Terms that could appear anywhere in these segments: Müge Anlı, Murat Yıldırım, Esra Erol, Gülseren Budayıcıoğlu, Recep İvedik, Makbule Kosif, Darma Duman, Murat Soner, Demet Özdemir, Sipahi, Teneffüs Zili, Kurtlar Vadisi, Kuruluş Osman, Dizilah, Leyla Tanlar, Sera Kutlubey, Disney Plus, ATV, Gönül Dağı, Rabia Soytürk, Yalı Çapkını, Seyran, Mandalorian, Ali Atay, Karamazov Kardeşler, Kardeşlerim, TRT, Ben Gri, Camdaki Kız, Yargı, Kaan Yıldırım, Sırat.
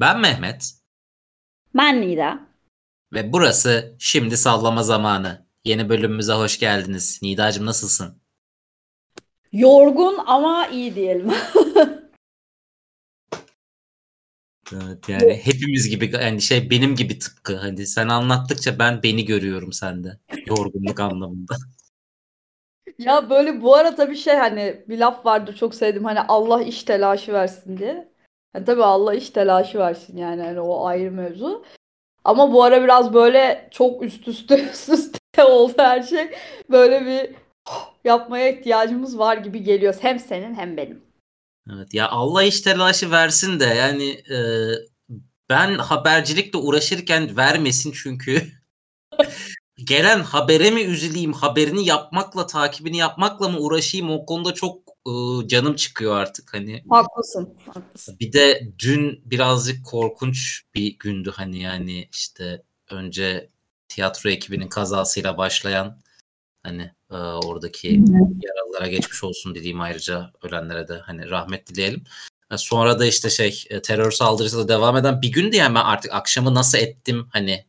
Ben Mehmet. Ben Nida. Ve burası Şimdi Sallama Zamanı. Yeni bölümümüze hoş geldiniz. Nidacığım, nasılsın? Yorgun ama iyi diyelim. Evet, yani hepimiz gibi, yani benim gibi tıpkı. Hani sen anlattıkça ben beni görüyorum sende. Yorgunluk anlamında. Ya böyle bu ara tabii hani bir laf vardı, çok sevdim, hani Allah iş telaşı versin diye. Yani tabii Allah iş telaşı versin yani, hani o ayrı mevzu. Ama bu ara biraz böyle çok üst üste oldu her şey. Böyle bir yapmaya ihtiyacımız var gibi geliyoruz. Hem senin hem benim. Evet ya, Allah iş telaşı versin de yani ben habercilikle uğraşırken vermesin çünkü. Gelen habere mi üzüleyim, haberini yapmakla, takibini yapmakla mı uğraşayım, o konuda çok canım çıkıyor artık hani. Haklısın. Bir de dün birazcık korkunç bir gündü hani, yani önce tiyatro ekibinin kazasıyla başlayan hani oradaki yaralılara geçmiş olsun dediğim, ayrıca ölenlere de hani rahmet dileyelim. Sonra da terör saldırısı da devam eden bir gündü yani, ben artık akşamı nasıl ettim hani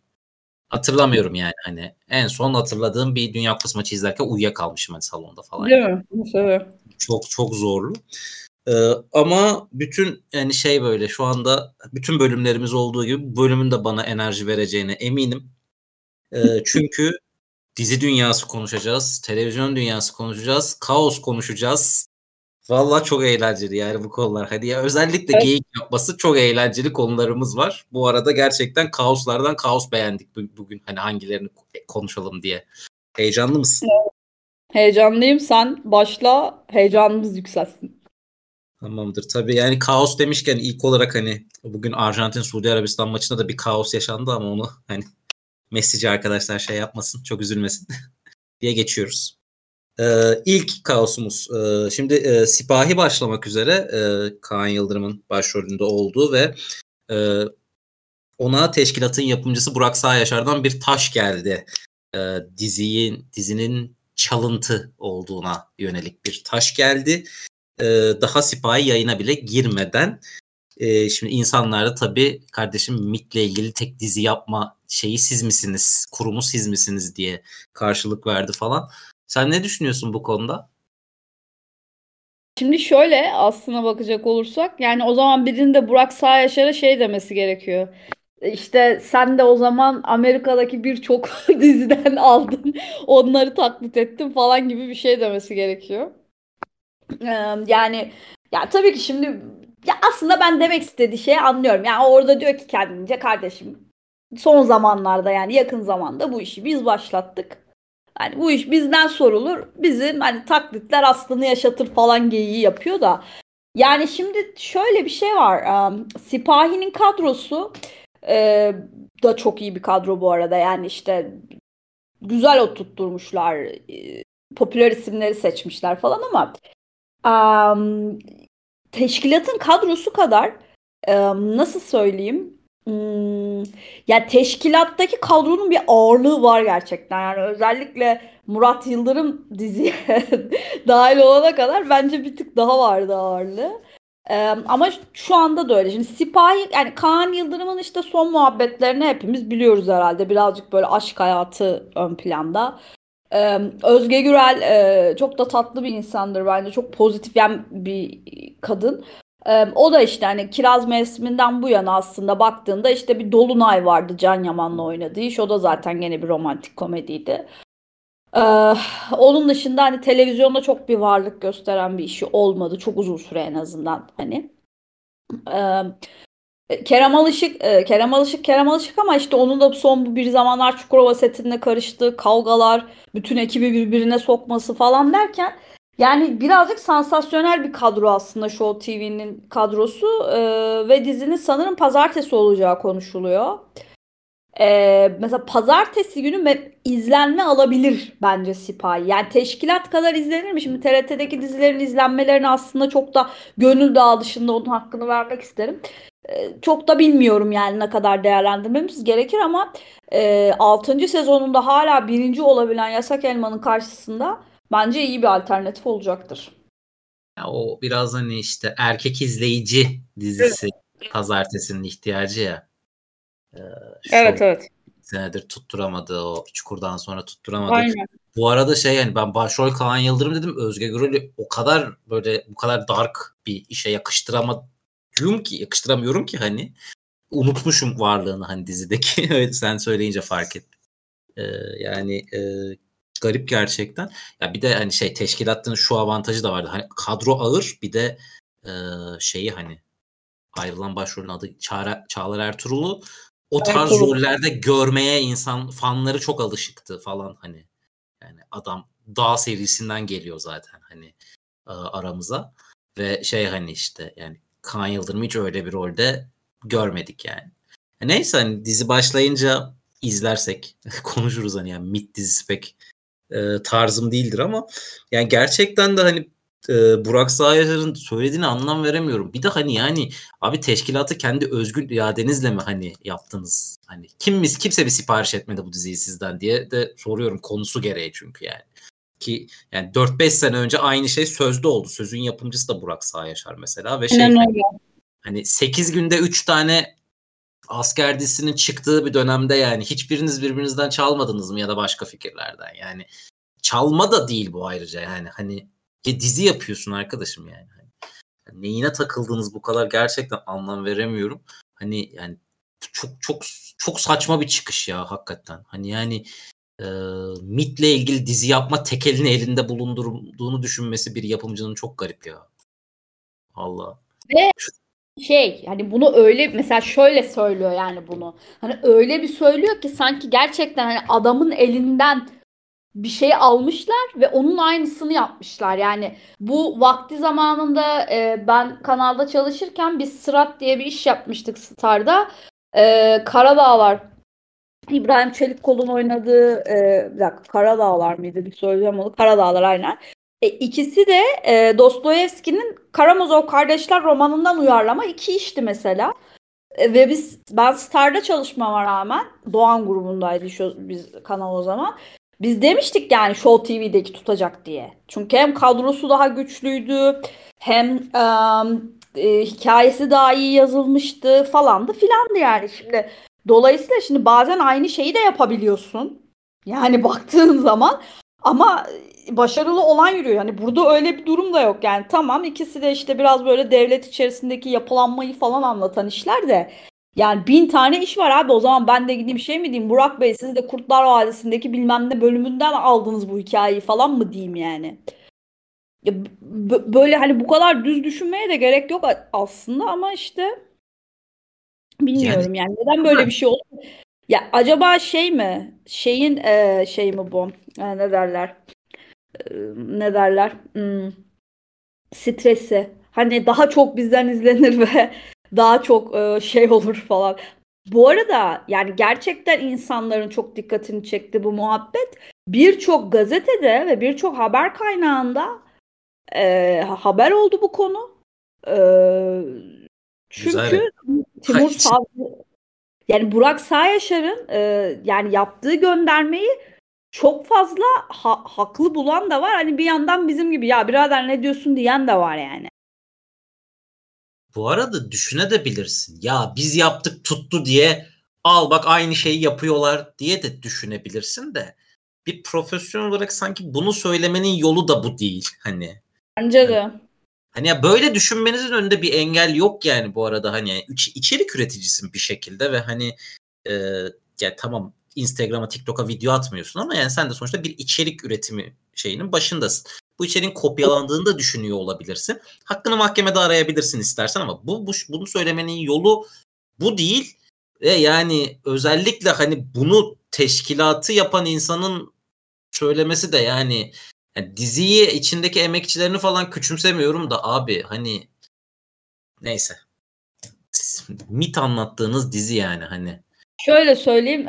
hatırlamıyorum yani, hani en son hatırladığım bir Dünya Kupası maçı izlerken uyuyakalmışım hani salonda falan. Değil mi? Evet. Çok çok zorlu. Ama bütün yani böyle şu anda bütün bölümlerimiz olduğu gibi bu bölümün de bana enerji vereceğine eminim. Çünkü dizi dünyası konuşacağız, televizyon dünyası konuşacağız, kaos konuşacağız. Vallahi çok eğlenceli yani bu konular. Hadi ya, özellikle evet. Geyik yapması çok eğlenceli konularımız var. Bu arada gerçekten kaoslardan kaos beğendik bugün. Hani hangilerini konuşalım diye. Heyecanlı mısın? Evet. Heyecanlıyım. Sen başla, heyecanımız yükselsin. Tamamdır. Tabii yani kaos demişken ilk olarak hani bugün Arjantin-Suudi Arabistan maçında da bir kaos yaşandı ama onu hani Messi'ci arkadaşlar yapmasın, çok üzülmesin diye geçiyoruz. İlk kaosumuz şimdi Sipahi başlamak üzere, Kaan Yıldırım'ın başrolünde olduğu ve ona Teşkilat'ın yapımcısı Burak Sağyaşar'dan bir taş geldi. Dizinin çalıntı olduğuna yönelik bir taş geldi. Daha Sipahi yayına bile girmeden. Şimdi insanlarda tabii kardeşim MİT'le ilgili tek dizi yapma şeyi siz misiniz, kurumu siz misiniz diye karşılık verdi falan. Sen ne düşünüyorsun bu konuda? Şimdi şöyle, aslına bakacak olursak yani o zaman birinin de Burak Sağyaşar'a demesi gerekiyor. Sen de o zaman Amerika'daki birçok diziden aldın, onları taklit ettin falan gibi bir şey demesi gerekiyor. Yani ya tabii ki şimdi ya aslında ben demek istediği şeyi anlıyorum. Yani orada diyor ki kendince, kardeşim son zamanlarda yani yakın zamanda bu işi biz başlattık. Yani bu iş bizden sorulur. Bizim hani taklitler aslını yaşatır falan geyiği yapıyor da. Yani şimdi şöyle bir şey var. Sipahi'nin kadrosu da çok iyi bir kadro bu arada. Yani güzel oturtturmuşlar. Popüler isimleri seçmişler falan ama Teşkilat'ın kadrosu kadar nasıl söyleyeyim? Yani Teşkilat'taki kadronun bir ağırlığı var gerçekten. Yani özellikle Murat Yıldırım diziye dahil olana kadar bence bir tık daha vardı ağırlığı. Ama şu anda da öyle. Şimdi Sipahi, yani Kaan Yıldırım'ın son muhabbetlerini hepimiz biliyoruz herhalde. Birazcık böyle aşk hayatı ön planda. Özge Gürel çok da tatlı bir insandır bence. Çok pozitif bir kadın. O da hani kiraz mevsiminden bu yana aslında baktığında bir Dolunay vardı Can Yaman'la oynadığı iş. O da zaten gene bir romantik komediydi. Onun dışında hani televizyonda çok bir varlık gösteren bir işi olmadı. Çok uzun süre en azından hani. Kerem Alışık ama onun da son bir zamanlar Çukurova setinde karıştığı kavgalar, bütün ekibi birbirine sokması falan derken yani birazcık sansasyonel bir kadro aslında Show TV'nin kadrosu ve dizinin sanırım pazartesi olacağı konuşuluyor. Mesela pazartesi günü izlenme alabilir bence Sipahi. Yani Teşkilat kadar izlenir mi? Şimdi TRT'deki dizilerin izlenmelerini aslında çok da Gönül Dağı dışında onun hakkını vermek isterim. Çok da bilmiyorum yani ne kadar değerlendirmemiz gerekir ama 6. sezonunda hala 1. olabilen Yasak Elma'nın karşısında bence iyi bir alternatif olacaktır. Ya o biraz hani erkek izleyici dizisi pazartesinin ihtiyacı ya. Evet. Senedir tutturamadı, o çukurdan sonra tutturamadı. Aynen. Bu arada yani ben başrol Kaan Yıldırım dedim. Özge Gürel'i o kadar böyle bu kadar dark bir işe yakıştıramıyorum ki hani unutmuşum varlığını hani dizideki. Sen söyleyince fark ettim. Garip gerçekten. Ya bir de hani teşkilatın şu avantajı da vardı. Hani kadro ağır, bir de hani ayrılan başrolün adı Çağlar Ertuğrul'u o tarz rollerde görmeye insan fanları çok alışıktı falan hani. Yani adam Dağ serisinden geliyor zaten hani aramıza ve Kaan Yıldırım hiç öyle bir rolde görmedik yani. Neyse hani dizi başlayınca izlersek konuşuruz hani MİT dizisi pek tarzım değildir ama yani gerçekten de hani Burak Sağyaşar'ın söylediğini anlam veremiyorum. Bir de hani abi teşkilatı kendi özgür iadenizle mi hani yaptınız? Hani kimse bir sipariş etmedi bu diziyi sizden diye de soruyorum konusu gereği çünkü yani. Ki yani 4-5 sene önce aynı şey Söz'de oldu. Söz'ün yapımcısı da Burak Sağyaşar mesela ve hani 8 günde 3 tane asker dizisinin çıktığı bir dönemde yani hiçbiriniz birbirinizden çalmadınız mı ya da başka fikirlerden yani. Çalma da değil bu ayrıca yani hani dizi yapıyorsun arkadaşım yani. Neyine takıldınız bu kadar gerçekten anlam veremiyorum. Hani yani çok çok çok saçma bir çıkış ya hakikaten. Hani yani MİT'le ilgili dizi yapma tekelini elinde bulundurduğunu düşünmesi bir yapımcının çok garip ya. Allah. Ve hani bunu öyle mesela şöyle söylüyor yani bunu. Hani öyle bir söylüyor ki sanki gerçekten hani adamın elinden bir şey almışlar ve onun aynısını yapmışlar. Yani bu vakti zamanında ben kanalda çalışırken biz Sırat diye bir iş yapmıştık Star'da. Karadağlar, İbrahim Çelikkol'un oynadığı bir dakika Karadağlar mıydı? Bir söyleyeceğim onu. Karadağlar aynen. İkisi de Dostoyevski'nin Karamazov Kardeşler romanından uyarlama iki işti mesela. Ve ben Star'da çalışmama rağmen Doğan grubundaydı biz kanal o zaman. Biz demiştik yani Show TV'deki tutacak diye. Çünkü hem kadrosu daha güçlüydü, hem hikayesi daha iyi yazılmıştı falandı filandı yani. Şimdi dolayısıyla şimdi bazen aynı şeyi de yapabiliyorsun. Yani baktığın zaman ama başarılı olan yürüyor. Yani burada öyle bir durum da yok. Yani tamam ikisi de biraz böyle devlet içerisindeki yapılanmayı falan anlatan işler de. Yani 1000 tane iş var abi, o zaman ben de gideyim mi diyeyim, Burak Bey siz de Kurtlar Vadisi'ndeki bilmem ne bölümünden aldınız bu hikayeyi falan mı diyeyim yani. Ya böyle hani bu kadar düz düşünmeye de gerek yok aslında ama bilmiyorum yani neden böyle bir şey oldu. Ya acaba mi mi bu stresi hani daha çok bizden izlenir ve daha çok olur falan. Bu arada yani gerçekten insanların çok dikkatini çekti bu muhabbet. Birçok gazetede ve birçok haber kaynağında haber oldu bu konu. Çünkü Timur Savcı yani Burak Sağyaşar'ın yani yaptığı göndermeyi çok fazla haklı bulan da var. Hani bir yandan bizim gibi ya birader ne diyorsun diyen de var yani. Bu arada düşünebilirsin. Ya biz yaptık tuttu diye al bak aynı şeyi yapıyorlar diye de düşünebilirsin de bir profesyonel olarak sanki bunu söylemenin yolu da bu değil hani. Bence de. Hani ya böyle düşünmenizin önünde bir engel yok yani bu arada hani içerik üreticisin bir şekilde ve hani ya tamam Instagram'a, TikTok'a video atmıyorsun ama yani sen de sonuçta bir içerik üretimi şeyinin başındasın. Bu içeriğin kopyalandığını da düşünüyor olabilirsin. Hakkını mahkemede arayabilirsin istersen ama bunu söylemenin yolu bu değil. Ve yani özellikle hani bunu teşkilatı yapan insanın söylemesi de yani diziyi içindeki emekçilerini falan küçümsemiyorum da abi hani neyse. MİT anlattığınız dizi yani hani. Şöyle söyleyeyim,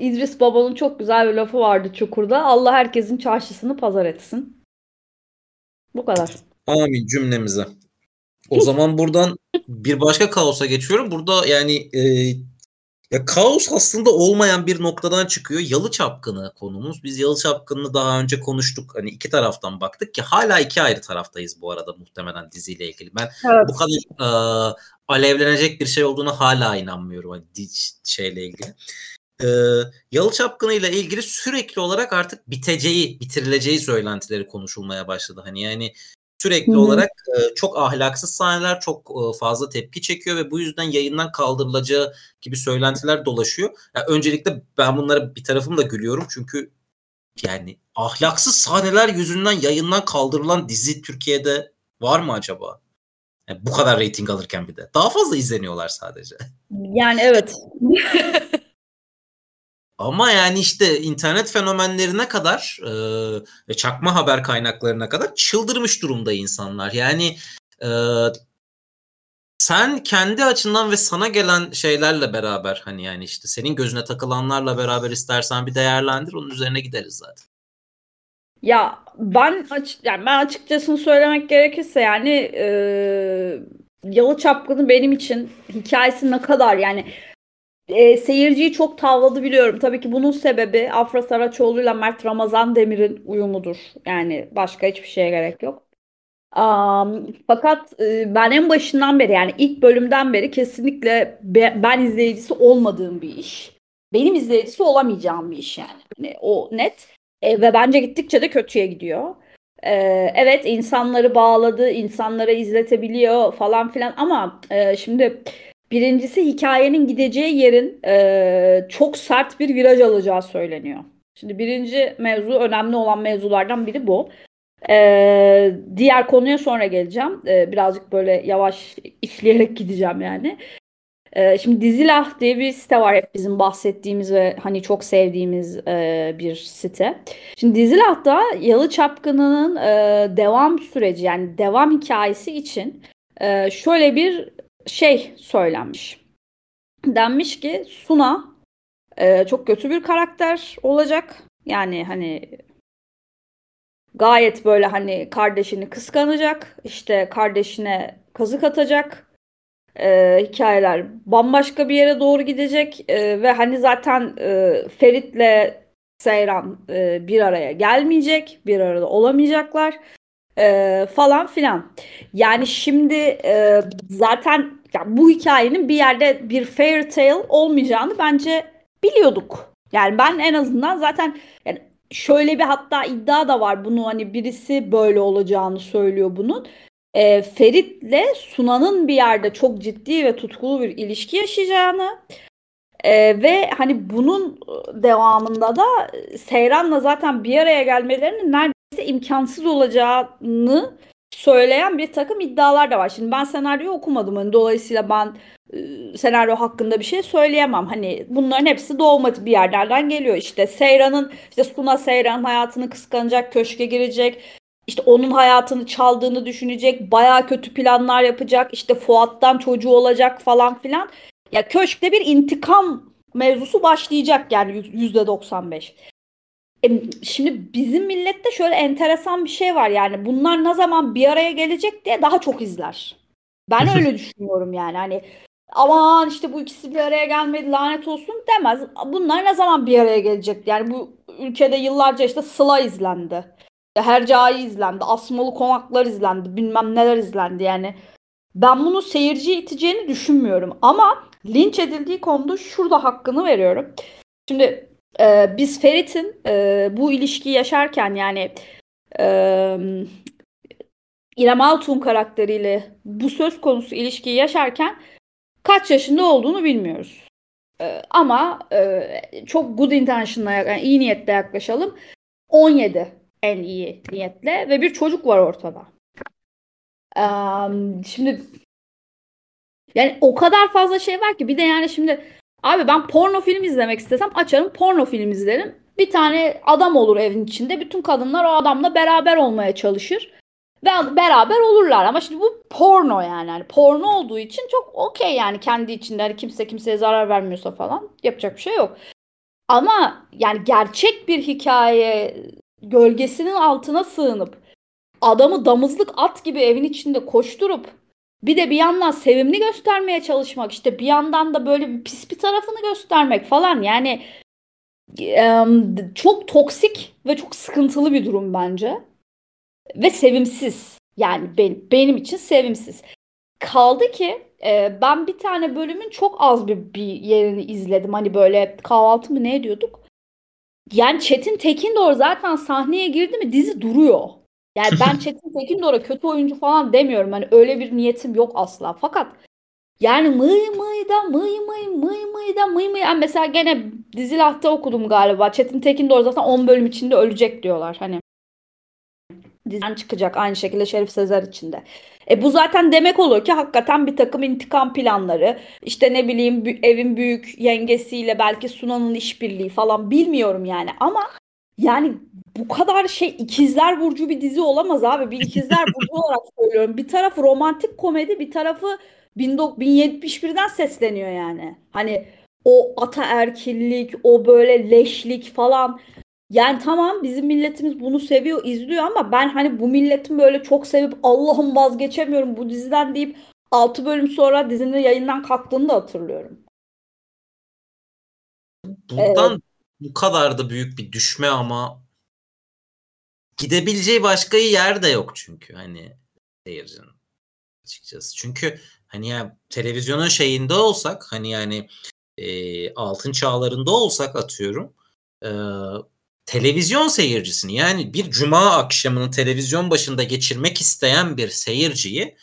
İdris Baba'nın çok güzel bir lafı vardı Çukur'da. Allah herkesin çarşısını pazar etsin. Bu kadar. Amin cümlemize. O zaman buradan bir başka kaosa geçiyorum. Burada yani Ya kaos aslında olmayan bir noktadan çıkıyor. Yalı Çapkını konumuz. Biz Yalı Çapkını'nı daha önce konuştuk. Hani iki taraftan baktık ki hala iki ayrı taraftayız bu arada muhtemelen diziyle ilgili. Ben evet, bu kadar alevlenecek bir şey olduğuna hala inanmıyorum hani şeyle ilgili. Yalı Çapkını ile ilgili sürekli olarak artık bitirileceği söylentileri konuşulmaya başladı. Hani yani sürekli olarak çok ahlaksız sahneler çok fazla tepki çekiyor ve bu yüzden yayından kaldırılacağı gibi söylentiler dolaşıyor. Yani öncelikle ben bunlara bir tarafımla gülüyorum çünkü yani ahlaksız sahneler yüzünden yayından kaldırılan dizi Türkiye'de var mı acaba? Yani bu kadar reyting alırken bir de. Daha fazla izleniyorlar sadece. Yani evet. Ama yani işte internet fenomenlerine kadar ve çakma haber kaynaklarına kadar çıldırmış durumda insanlar. Yani sen kendi açından ve sana gelen şeylerle beraber hani yani işte senin gözüne takılanlarla beraber istersen bir değerlendir, onun üzerine gideriz zaten. Ya ben açıkçası söylemek gerekirse yani Yalı Çapkını benim için hikayesi ne kadar yani seyirciyi çok tavladı biliyorum. Tabii ki bunun sebebi Afra Saraçoğlu ile Mert Ramazan Demir'in uyumudur. Yani başka hiçbir şeye gerek yok. Fakat ben en başından beri yani ilk bölümden beri kesinlikle ben izleyicisi olmadığım bir iş. Benim izleyicisi olamayacağım bir iş yani. Yani o net. Ve bence gittikçe de kötüye gidiyor. Evet insanları bağladı, insanlara izletebiliyor falan filan ama şimdi... Birincisi hikayenin gideceği yerin çok sert bir viraj alacağı söyleniyor. Şimdi birinci mevzu, önemli olan mevzulardan biri bu. Diğer konuya sonra geleceğim. Birazcık böyle yavaş işleyerek gideceğim yani. Şimdi Dizilah diye bir site var hep bizim bahsettiğimiz ve hani çok sevdiğimiz bir site. Şimdi Dizilah'ta Yalı Çapkını'nın devam süreci yani devam hikayesi için şöyle bir şey söylenmiş. Denmiş ki Suna çok kötü bir karakter olacak. Yani hani gayet böyle hani kardeşini kıskanacak. İşte kardeşine kazık atacak. Hikayeler bambaşka bir yere doğru gidecek. Ve hani zaten Ferit'le Seyran bir araya gelmeyecek. Bir arada olamayacaklar. Falan filan. Yani şimdi zaten yani bu hikayenin bir yerde bir fairy tale olmayacağını bence biliyorduk. Yani ben en azından zaten yani şöyle bir hatta iddia da var bunu hani birisi böyle olacağını söylüyor bunun. Ferit'le Suna'nın bir yerde çok ciddi ve tutkulu bir ilişki yaşayacağını ve hani bunun devamında da Seyran'la zaten bir araya gelmelerini nerede imkansız olacağını söyleyen bir takım iddialar da var. Şimdi ben senaryoyu okumadım. Hani dolayısıyla ben senaryo hakkında bir şey söyleyemem. Hani bunların hepsi doğmadı bir yerlerden geliyor. İşte Seyran'ın, işte Suna Seyran hayatını kıskanacak, köşke girecek. İşte onun hayatını çaldığını düşünecek. Bayağı kötü planlar yapacak. İşte Fuat'tan çocuğu olacak falan filan. Ya köşkte bir intikam mevzusu başlayacak yani %95. Şimdi bizim millette şöyle enteresan bir şey var yani bunlar ne zaman bir araya gelecek diye daha çok izler. Ben öyle düşünüyorum yani hani aman işte bu ikisi bir araya gelmedi lanet olsun demez. Bunlar ne zaman bir araya gelecek yani bu ülkede yıllarca işte Sıla izlendi, Hercai izlendi, Asmalı Konaklar izlendi, bilmem neler izlendi yani. Ben bunu seyirciye iteceğini düşünmüyorum ama linç edildiği konuda şurada hakkını veriyorum. Şimdi... biz Ferit'in bu ilişkiyi yaşarken yani İrem Altun karakteriyle bu söz konusu ilişkiyi yaşarken kaç yaşında olduğunu bilmiyoruz. Ama çok good intention'la yani iyi niyetle yaklaşalım. 17 en iyi niyetle ve bir çocuk var ortada. Şimdi yani o kadar fazla şey var ki bir de yani şimdi abi ben porno film izlemek istesem açarım porno film izlerim. Bir tane adam olur evin içinde. Bütün kadınlar o adamla beraber olmaya çalışır. Ve beraber olurlar. Ama şimdi bu porno yani. Yani porno olduğu için çok okey yani kendi içinde. Hani kimse kimseye zarar vermiyorsa falan yapacak bir şey yok. Ama yani gerçek bir hikaye gölgesinin altına sığınıp adamı damızlık at gibi evin içinde koşturup Bir de bir yandan sevimli göstermeye çalışmak, işte bir yandan da böyle bir pis bir tarafını göstermek falan, yani çok toksik ve çok sıkıntılı bir durum bence. Ve sevimsiz, yani benim için sevimsiz. Kaldı ki ben bir tane bölümün çok az bir yerini izledim. Hani böyle kahvaltı mı ne ediyorduk? Yani Çetin Tekin doğru zaten sahneye girdi mi dizi duruyor. Yani ben Çetin Tekin doğru kötü oyuncu falan demiyorum. Hani öyle bir niyetim yok asla. Fakat yani mıy mıy da. Yani mesela gene Dizilah'ta okudum galiba. Çetin Tekin doğru zaten 10 bölüm içinde ölecek diyorlar. Hani diziden çıkacak, aynı şekilde Şerif Sezer içinde. Bu zaten demek olur ki hakikaten bir takım intikam planları, işte ne bileyim evin büyük yengesiyle belki Suna'nın işbirliği falan, bilmiyorum yani. Ama yani bu kadar ikizler burcu bir dizi olamaz abi. Bir ikizler burcu olarak söylüyorum. Bir tarafı romantik komedi, bir tarafı 1071'den sesleniyor yani. Hani o ataerkillik, o böyle leşlik falan. Yani tamam, bizim milletimiz bunu seviyor, izliyor ama ben hani bu milletin böyle çok sevip Allah'ım vazgeçemiyorum bu diziden deyip 6 bölüm sonra dizinin yayından kalktığını da hatırlıyorum. Bundan bu kadar da büyük bir düşme, ama gidebileceği başka yer de yok çünkü hani seyircinin, açıkçası. Çünkü hani ya televizyonun şeyinde olsak, hani yani altın çağlarında olsak atıyorum, televizyon seyircisini, yani bir cuma akşamını televizyon başında geçirmek isteyen bir seyirciyi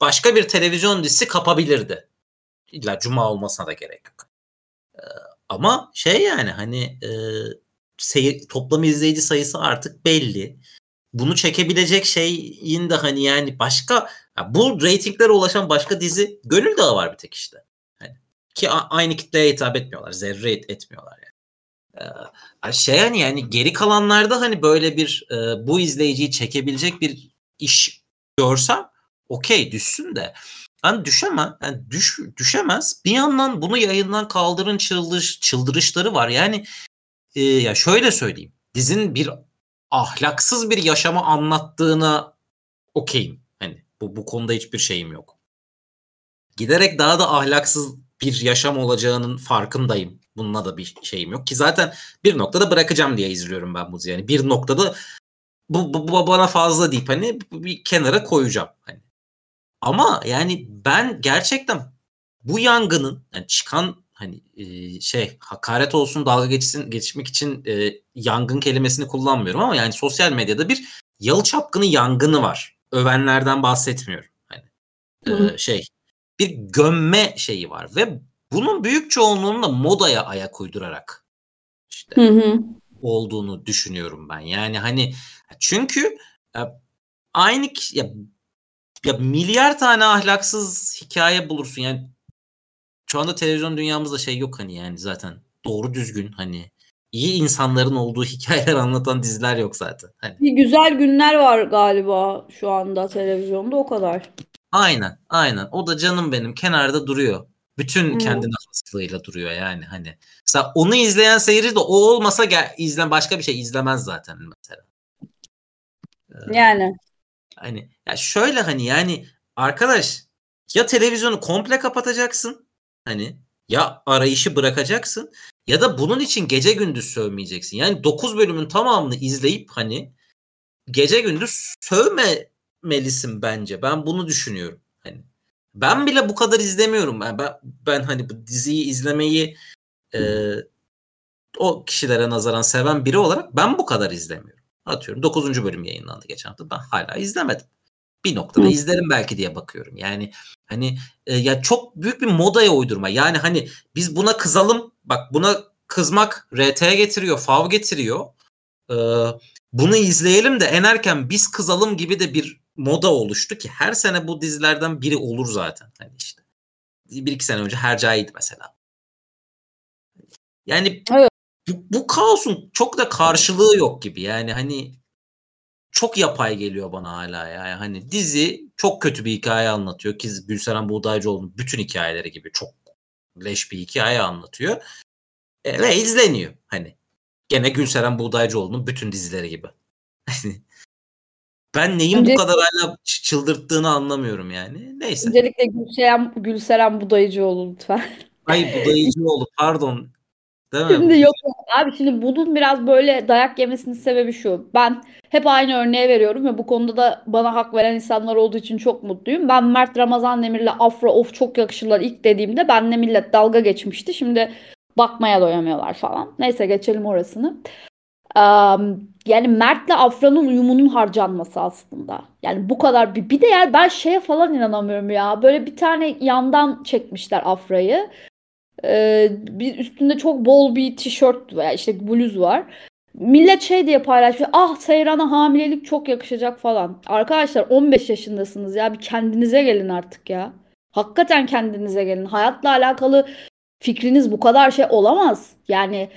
başka bir televizyon dizisi kapabilirdi. İlla cuma olmasına da gerek yok. Ama yani hani toplam izleyici sayısı artık belli. Bunu çekebilecek şeyin de hani yani başka, bu reytinglere ulaşan başka dizi Gönül Dağı var bir tek işte. Yani, ki aynı kitleye hitap etmiyorlar. Zerre etmiyorlar yani. Yani geri kalanlarda hani böyle bir bu izleyiciyi çekebilecek bir iş görsem okey düşsün de, hani düşemez. Bir yandan bunu yayından kaldırın çıldırışları var yani. Ya şöyle söyleyeyim, dizinin bir ahlaksız bir yaşamı anlattığına okeyim, hani bu konuda hiçbir şeyim yok. Giderek daha da ahlaksız bir yaşam olacağının farkındayım. Bununla da bir şeyim yok ki zaten bir noktada bırakacağım diye izliyorum ben bu yani. Bir noktada bu bana fazla deyip hani bir kenara koyacağım hani. Ama yani ben gerçekten bu yangının yani çıkan hani hakaret olsun, dalga geçmek için yangın kelimesini kullanmıyorum ama yani sosyal medyada bir Yalı Çapkını yangını var. Övenlerden bahsetmiyorum hani. Bir gömme şeyi var ve bunun büyük çoğunluğunun da modaya ayak uydurarak olduğunu düşünüyorum ben. Yani hani çünkü milyar tane ahlaksız hikaye bulursun. Yani şu anda televizyon dünyamızda yok hani yani zaten doğru düzgün hani iyi insanların olduğu hikayeler anlatan diziler yok zaten. Hani. Bir Güzel Günler var galiba şu anda televizyonda, o kadar. Aynen. O da canım benim kenarda duruyor. Bütün kendine hastalığıyla duruyor yani hani. Mesela onu izleyen seyirci de o olmasa başka bir şey izlemez zaten mesela. Yani. Hani ya şöyle hani yani arkadaş, ya televizyonu komple kapatacaksın hani, ya arayışı bırakacaksın ya da bunun için gece gündüz sövmeyeceksin. Yani 9 bölümün tamamını izleyip hani gece gündüz sövmemelisin bence. Ben bunu düşünüyorum hani. Ben bile bu kadar izlemiyorum. Yani ben hani bu diziyi izlemeyi o kişilere nazaran seven biri olarak ben bu kadar izlemiyorum. Atıyorum 9. bölüm yayınlandı geçen hafta. Ben hala izlemedim. Bir noktada izlerim belki diye bakıyorum. Yani hani ya çok büyük bir modaya uydurma. Yani hani biz buna kızalım. Bak buna kızmak RT'ye getiriyor, FAV getiriyor. Bunu izleyelim de en erken biz kızalım gibi de bir moda oluştu ki her sene bu dizilerden biri olur zaten. Hani işte 1-2 sene önce Hercai'ydi mesela. Yani evet. Bu kaosun çok da karşılığı yok gibi. Yani hani çok yapay geliyor bana hala ya. Yani hani dizi çok kötü bir hikaye anlatıyor ki Gülseren Budayıcıoğlu'nun bütün hikayeleri gibi çok leş bir hikaye anlatıyor. Ve izleniyor hani. Gene Gülseren Budayıcıoğlu'nun bütün dizileri gibi. Ben neyin bu kadar hala çıldırttığını anlamıyorum yani. Neyse. Öncelikle Gülseren Budayıcıoğlu lütfen. Ay Budayıcıoğlu pardon. Değil mi? Şimdi yok abi, şimdi bunun biraz böyle dayak yemesinin sebebi şu. Ben hep aynı örneği veriyorum ve bu konuda da bana hak veren insanlar olduğu için çok mutluyum. Ben Mert Ramazan Demir'le Afra of çok yakışırlar ilk dediğimde benle millet dalga geçmişti. Şimdi bakmaya doyamıyorlar falan. Neyse geçelim orasını. Yani Mert'le Afra'nın uyumunun harcanması aslında. Yani bu kadar bir de yani ben şeye falan inanamıyorum ya. Böyle bir tane yandan çekmişler Afra'yı. Bir üstünde çok bol bir tişört veya işte bluz var. Millet şey diye paylaşıyor. Ah Seyran'a hamilelik çok yakışacak falan. Arkadaşlar 15 yaşındasınız ya. Bir kendinize gelin artık ya. Hakikaten kendinize gelin. Hayatla alakalı fikriniz bu kadar şey olamaz. Yani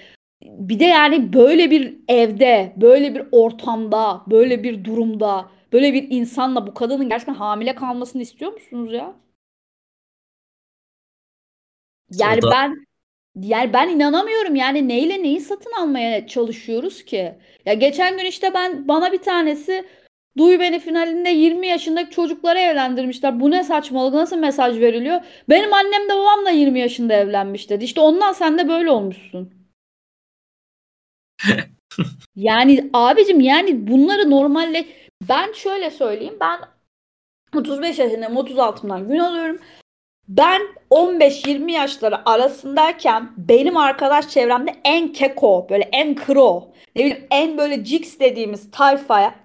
bir de yani böyle bir evde, böyle bir ortamda, böyle bir durumda, böyle bir insanla bu kadının gerçekten hamile kalmasını istiyor musunuz ya? Yani ben inanamıyorum. Yani neyle neyi satın almaya çalışıyoruz ki? Ya geçen gün işte bana bir tanesi Duy Beni finalinde 20 yaşındaki çocukları evlendirmişler. Bu ne saçmalık? Nasıl mesaj veriliyor? Benim annem de babam da 20 yaşında evlenmiş dedi. İşte ondan sen de böyle olmuşsun. Yani abicim yani bunları normalle ben şöyle söyleyeyim, ben 35 yaşındayım, 36'mdan gün alıyorum. Ben 15-20 yaşları arasındayken benim arkadaş çevremde en keko, böyle en kro, ne bileyim en böyle jiks dediğimiz tayfaya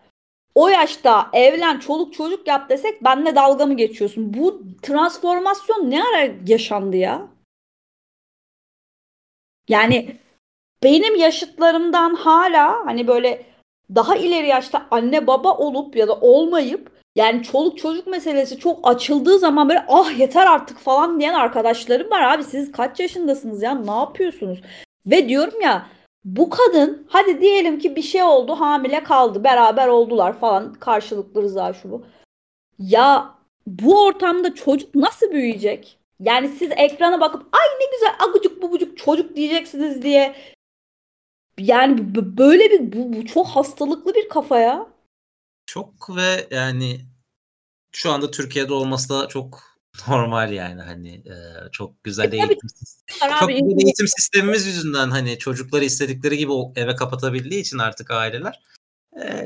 o yaşta evlen, çoluk çocuk yap desek benle dalga mı geçiyorsun? Bu transformasyon ne ara yaşandı ya? Yani benim yaşıtlarımdan hala hani böyle daha ileri yaşta anne baba olup ya da olmayıp yani çoluk çocuk meselesi çok açıldığı zaman böyle ah yeter artık falan diyen arkadaşlarım var. Abi siz kaç yaşındasınız ya, ne yapıyorsunuz? Ve diyorum ya bu kadın hadi diyelim ki bir şey oldu, hamile kaldı, beraber oldular falan, karşılıklı rıza şu bu. Ya bu ortamda çocuk nasıl büyüyecek? Yani siz ekrana bakıp ay ne güzel agucuk bubucuk çocuk diyeceksiniz diye. Yani böyle bir bu çok hastalıklı bir kafa ya. Çok ve yani şu anda Türkiye'de olması da çok normal yani hani çok güzel eğitim sistemimiz yüzünden hani çocukları istedikleri gibi eve kapatabildiği için artık aileler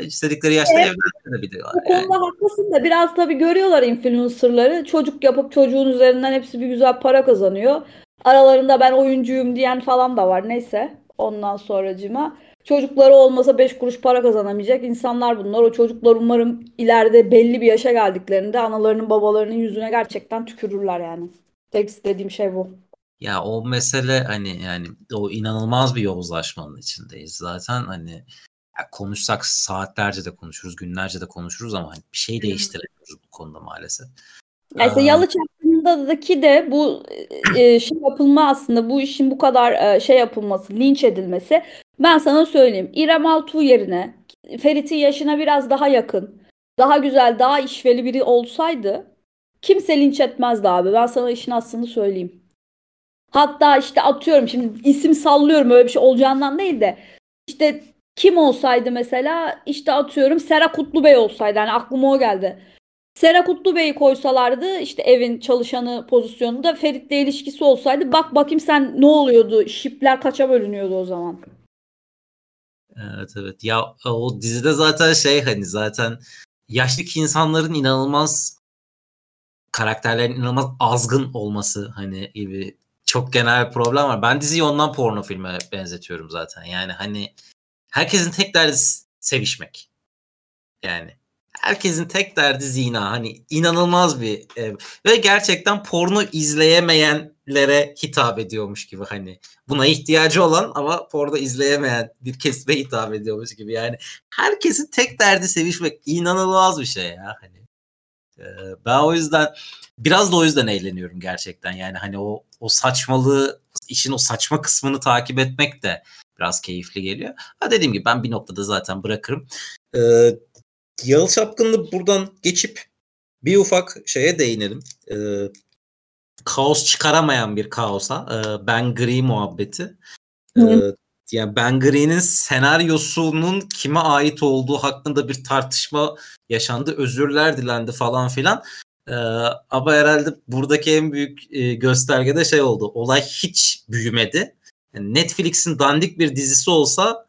istedikleri yaşta evlendirebiliyorlar. Bu konuda yani haklısın da biraz tabii görüyorlar influencerları. Çocuk yapıp çocuğun üzerinden hepsi bir güzel para kazanıyor. Aralarında ben oyuncuyum diyen falan da var neyse. Ondan sonracığıma çocukları olmasa 5 kuruş para kazanamayacak insanlar bunlar. O çocuklar umarım ileride belli bir yaşa geldiklerinde analarının babalarının yüzüne gerçekten tükürürler yani. Tek istediğim şey bu. Ya o mesele hani yani o inanılmaz bir yozlaşmanın içindeyiz zaten hani konuşsak saatlerce de konuşuruz, günlerce de konuşuruz ama hani bir şey değiştiremiyoruz bu konuda maalesef. Yani işte Yalı Çapkını'ndaki de bu şey yapılma aslında bu işin bu kadar şey yapılması, linç edilmesi. Ben sana söyleyeyim. İrem Altun yerine Ferit'in yaşına biraz daha yakın, daha güzel, daha işveli biri olsaydı kimse linç etmezdi abi. Ben sana işin aslını söyleyeyim. Hatta işte atıyorum şimdi isim sallıyorum öyle bir şey olacağından değil de işte kim olsaydı mesela işte atıyorum Sera Kutlubey olsaydı hani aklıma o geldi. Sera Kutlubey'i koysalardı işte evin çalışanı pozisyonunda Ferit'le ilişkisi olsaydı bak bakayım sen ne oluyordu? Şipler kaça bölünüyordu o zaman? Evet ya o dizide zaten şey hani zaten yaşlı insanların inanılmaz karakterlerin inanılmaz azgın olması hani gibi çok genel bir problem var. Ben diziyi ondan porno filme benzetiyorum zaten yani hani herkesin tek derdi sevişmek. Yani herkesin tek derdi zina. Hani inanılmaz bir ve gerçekten porno izleyemeyenlere hitap ediyormuş gibi hani buna ihtiyacı olan ama porno izleyemeyen bir kesime hitap ediyormuş gibi yani herkesin tek derdi sevişmek inanılmaz bir şey ya hani. Ben o yüzden biraz da o yüzden eğleniyorum gerçekten yani hani o saçmalığı işin o saçma kısmını takip etmek de biraz keyifli geliyor. Ha dediğim gibi ben bir noktada zaten bırakırım. Yalı Çapkını'nı buradan geçip bir ufak şeye değinelim. Kaos çıkaramayan bir kaosa. Ben Gri muhabbeti. ya Ben Green'in senaryosunun kime ait olduğu hakkında bir tartışma yaşandı. Özürler dilendi falan filan. Ama herhalde buradaki en büyük gösterge de şey oldu. Olay hiç büyümedi. Yani Netflix'in dandik bir dizisi olsa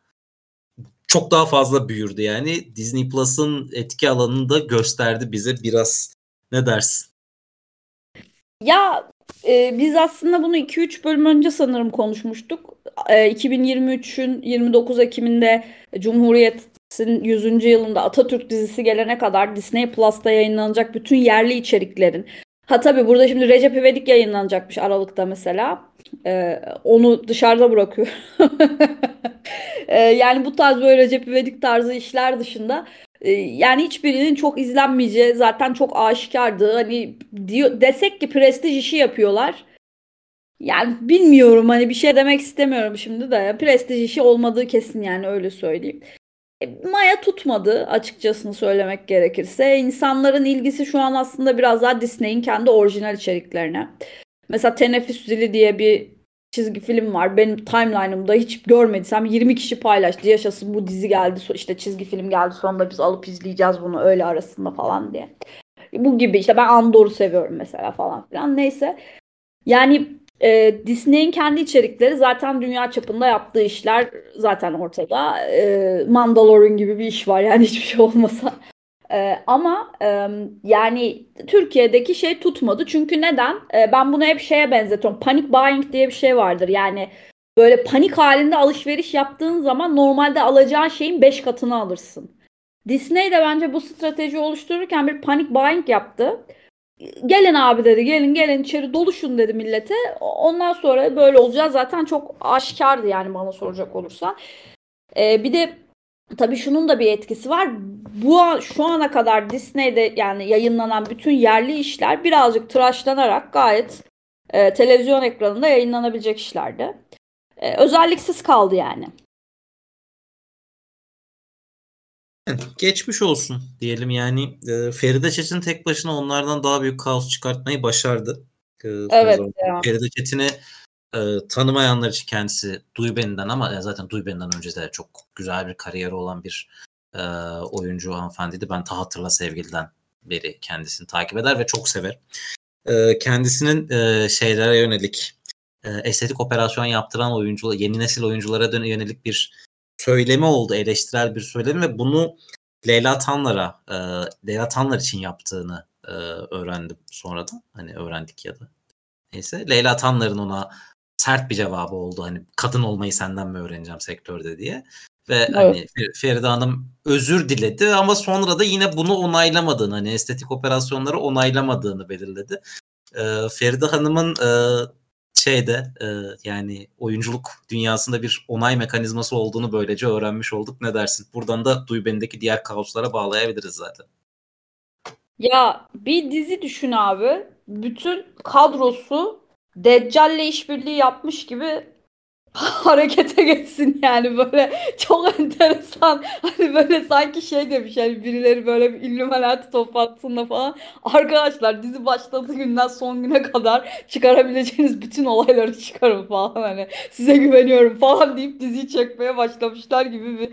çok daha fazla büyürdü yani. Disney Plus'ın etki alanını da gösterdi bize biraz. Ne dersin? Ya biz aslında bunu 2-3 bölüm önce sanırım konuşmuştuk. 2023'ün 29 Ekim'inde Cumhuriyet'in 100. yılında Atatürk dizisi gelene kadar Disney Plus'ta yayınlanacak bütün yerli içeriklerin. Ha tabii burada şimdi Recep İvedik yayınlanacakmış Aralık'ta mesela. Onu dışarıda bırakıyor. Yani bu tarz böyle Recep İvedik tarzı işler dışında yani hiçbirinin çok izlenmeyeceği zaten çok aşikardı. Hani desek ki prestij işi yapıyorlar. Yani bilmiyorum hani bir şey demek istemiyorum şimdi de. Prestij işi olmadığı kesin yani öyle söyleyeyim. Maya tutmadı açıkçası söylemek gerekirse. İnsanların ilgisi şu an aslında biraz daha Disney'in kendi orijinal içeriklerine. Mesela Teneffüs Zili diye bir çizgi film var. Benim timeline'ımda hiç görmediysem 20 kişi paylaştı. Yaşasın bu dizi geldi, işte çizgi film geldi, sonunda biz alıp izleyeceğiz bunu öyle arasında falan diye. Bu gibi işte ben Andor'u seviyorum mesela falan filan. Neyse yani Disney'in kendi içerikleri zaten dünya çapında yaptığı işler zaten ortada. Mandalorian gibi bir iş var yani hiçbir şey olmasa. Ama yani Türkiye'deki şey tutmadı. Çünkü neden? Ben bunu hep şeye benzetiyorum. Panic buying diye bir şey vardır. Yani böyle panik halinde alışveriş yaptığın zaman normalde alacağın şeyin 5 katını alırsın. Disney de bence bu strateji oluştururken bir panic buying yaptı. Gelin abi dedi, gelin içeri doluşun dedi millete. Ondan sonra böyle olacağız zaten çok aşikardı yani bana soracak olursa. Bir de tabii şunun da bir etkisi var. Şu ana kadar Disney'de yani yayınlanan bütün yerli işler birazcık tıraşlanarak gayet televizyon ekranında yayınlanabilecek işlerdi. Özelliksiz kaldı yani. Geçmiş olsun diyelim yani. Feride Çetin tek başına onlardan daha büyük kaos çıkartmayı başardı. Evet. Feride Çetin'i tanımayanlar için kendisi Duy Beni'den ama zaten Duy Beni'den önce de çok güzel bir kariyeri olan bir oyuncu hanımefendiydi. Ben ta hatırla sevgiliden beri kendisini takip eder ve çok sever. Kendisinin şeylere yönelik estetik operasyon yaptıran oyuncular, yeni nesil oyunculara yönelik bir söylemi oldu. Eleştirel bir söylemi ve bunu Leyla Tanlar için yaptığını öğrendim sonradan. Hani öğrendik ya da neyse. Leyla Tanlar'ın ona sert bir cevabı oldu. Hani kadın olmayı senden mi öğreneceğim sektörde diye. Ve evet. Hani Feride Hanım özür diledi ama sonra da yine bunu onaylamadığını, hani estetik operasyonları onaylamadığını belirledi. Feride Hanım'ın yani oyunculuk dünyasında bir onay mekanizması olduğunu böylece öğrenmiş olduk. Ne dersin? Buradan da Duy Beni'deki diğer kaoslara bağlayabiliriz zaten. Ya bir dizi düşün abi. Bütün kadrosu Deccal'le işbirliği yapmış gibi harekete geçsin yani böyle çok enteresan hani böyle sanki şey demiş yani birileri böyle bir illüminati toplantısında falan arkadaşlar dizi başladığı günden son güne kadar çıkarabileceğiniz bütün olayları çıkarın falan hani size güveniyorum falan deyip diziyi çekmeye başlamışlar gibi bir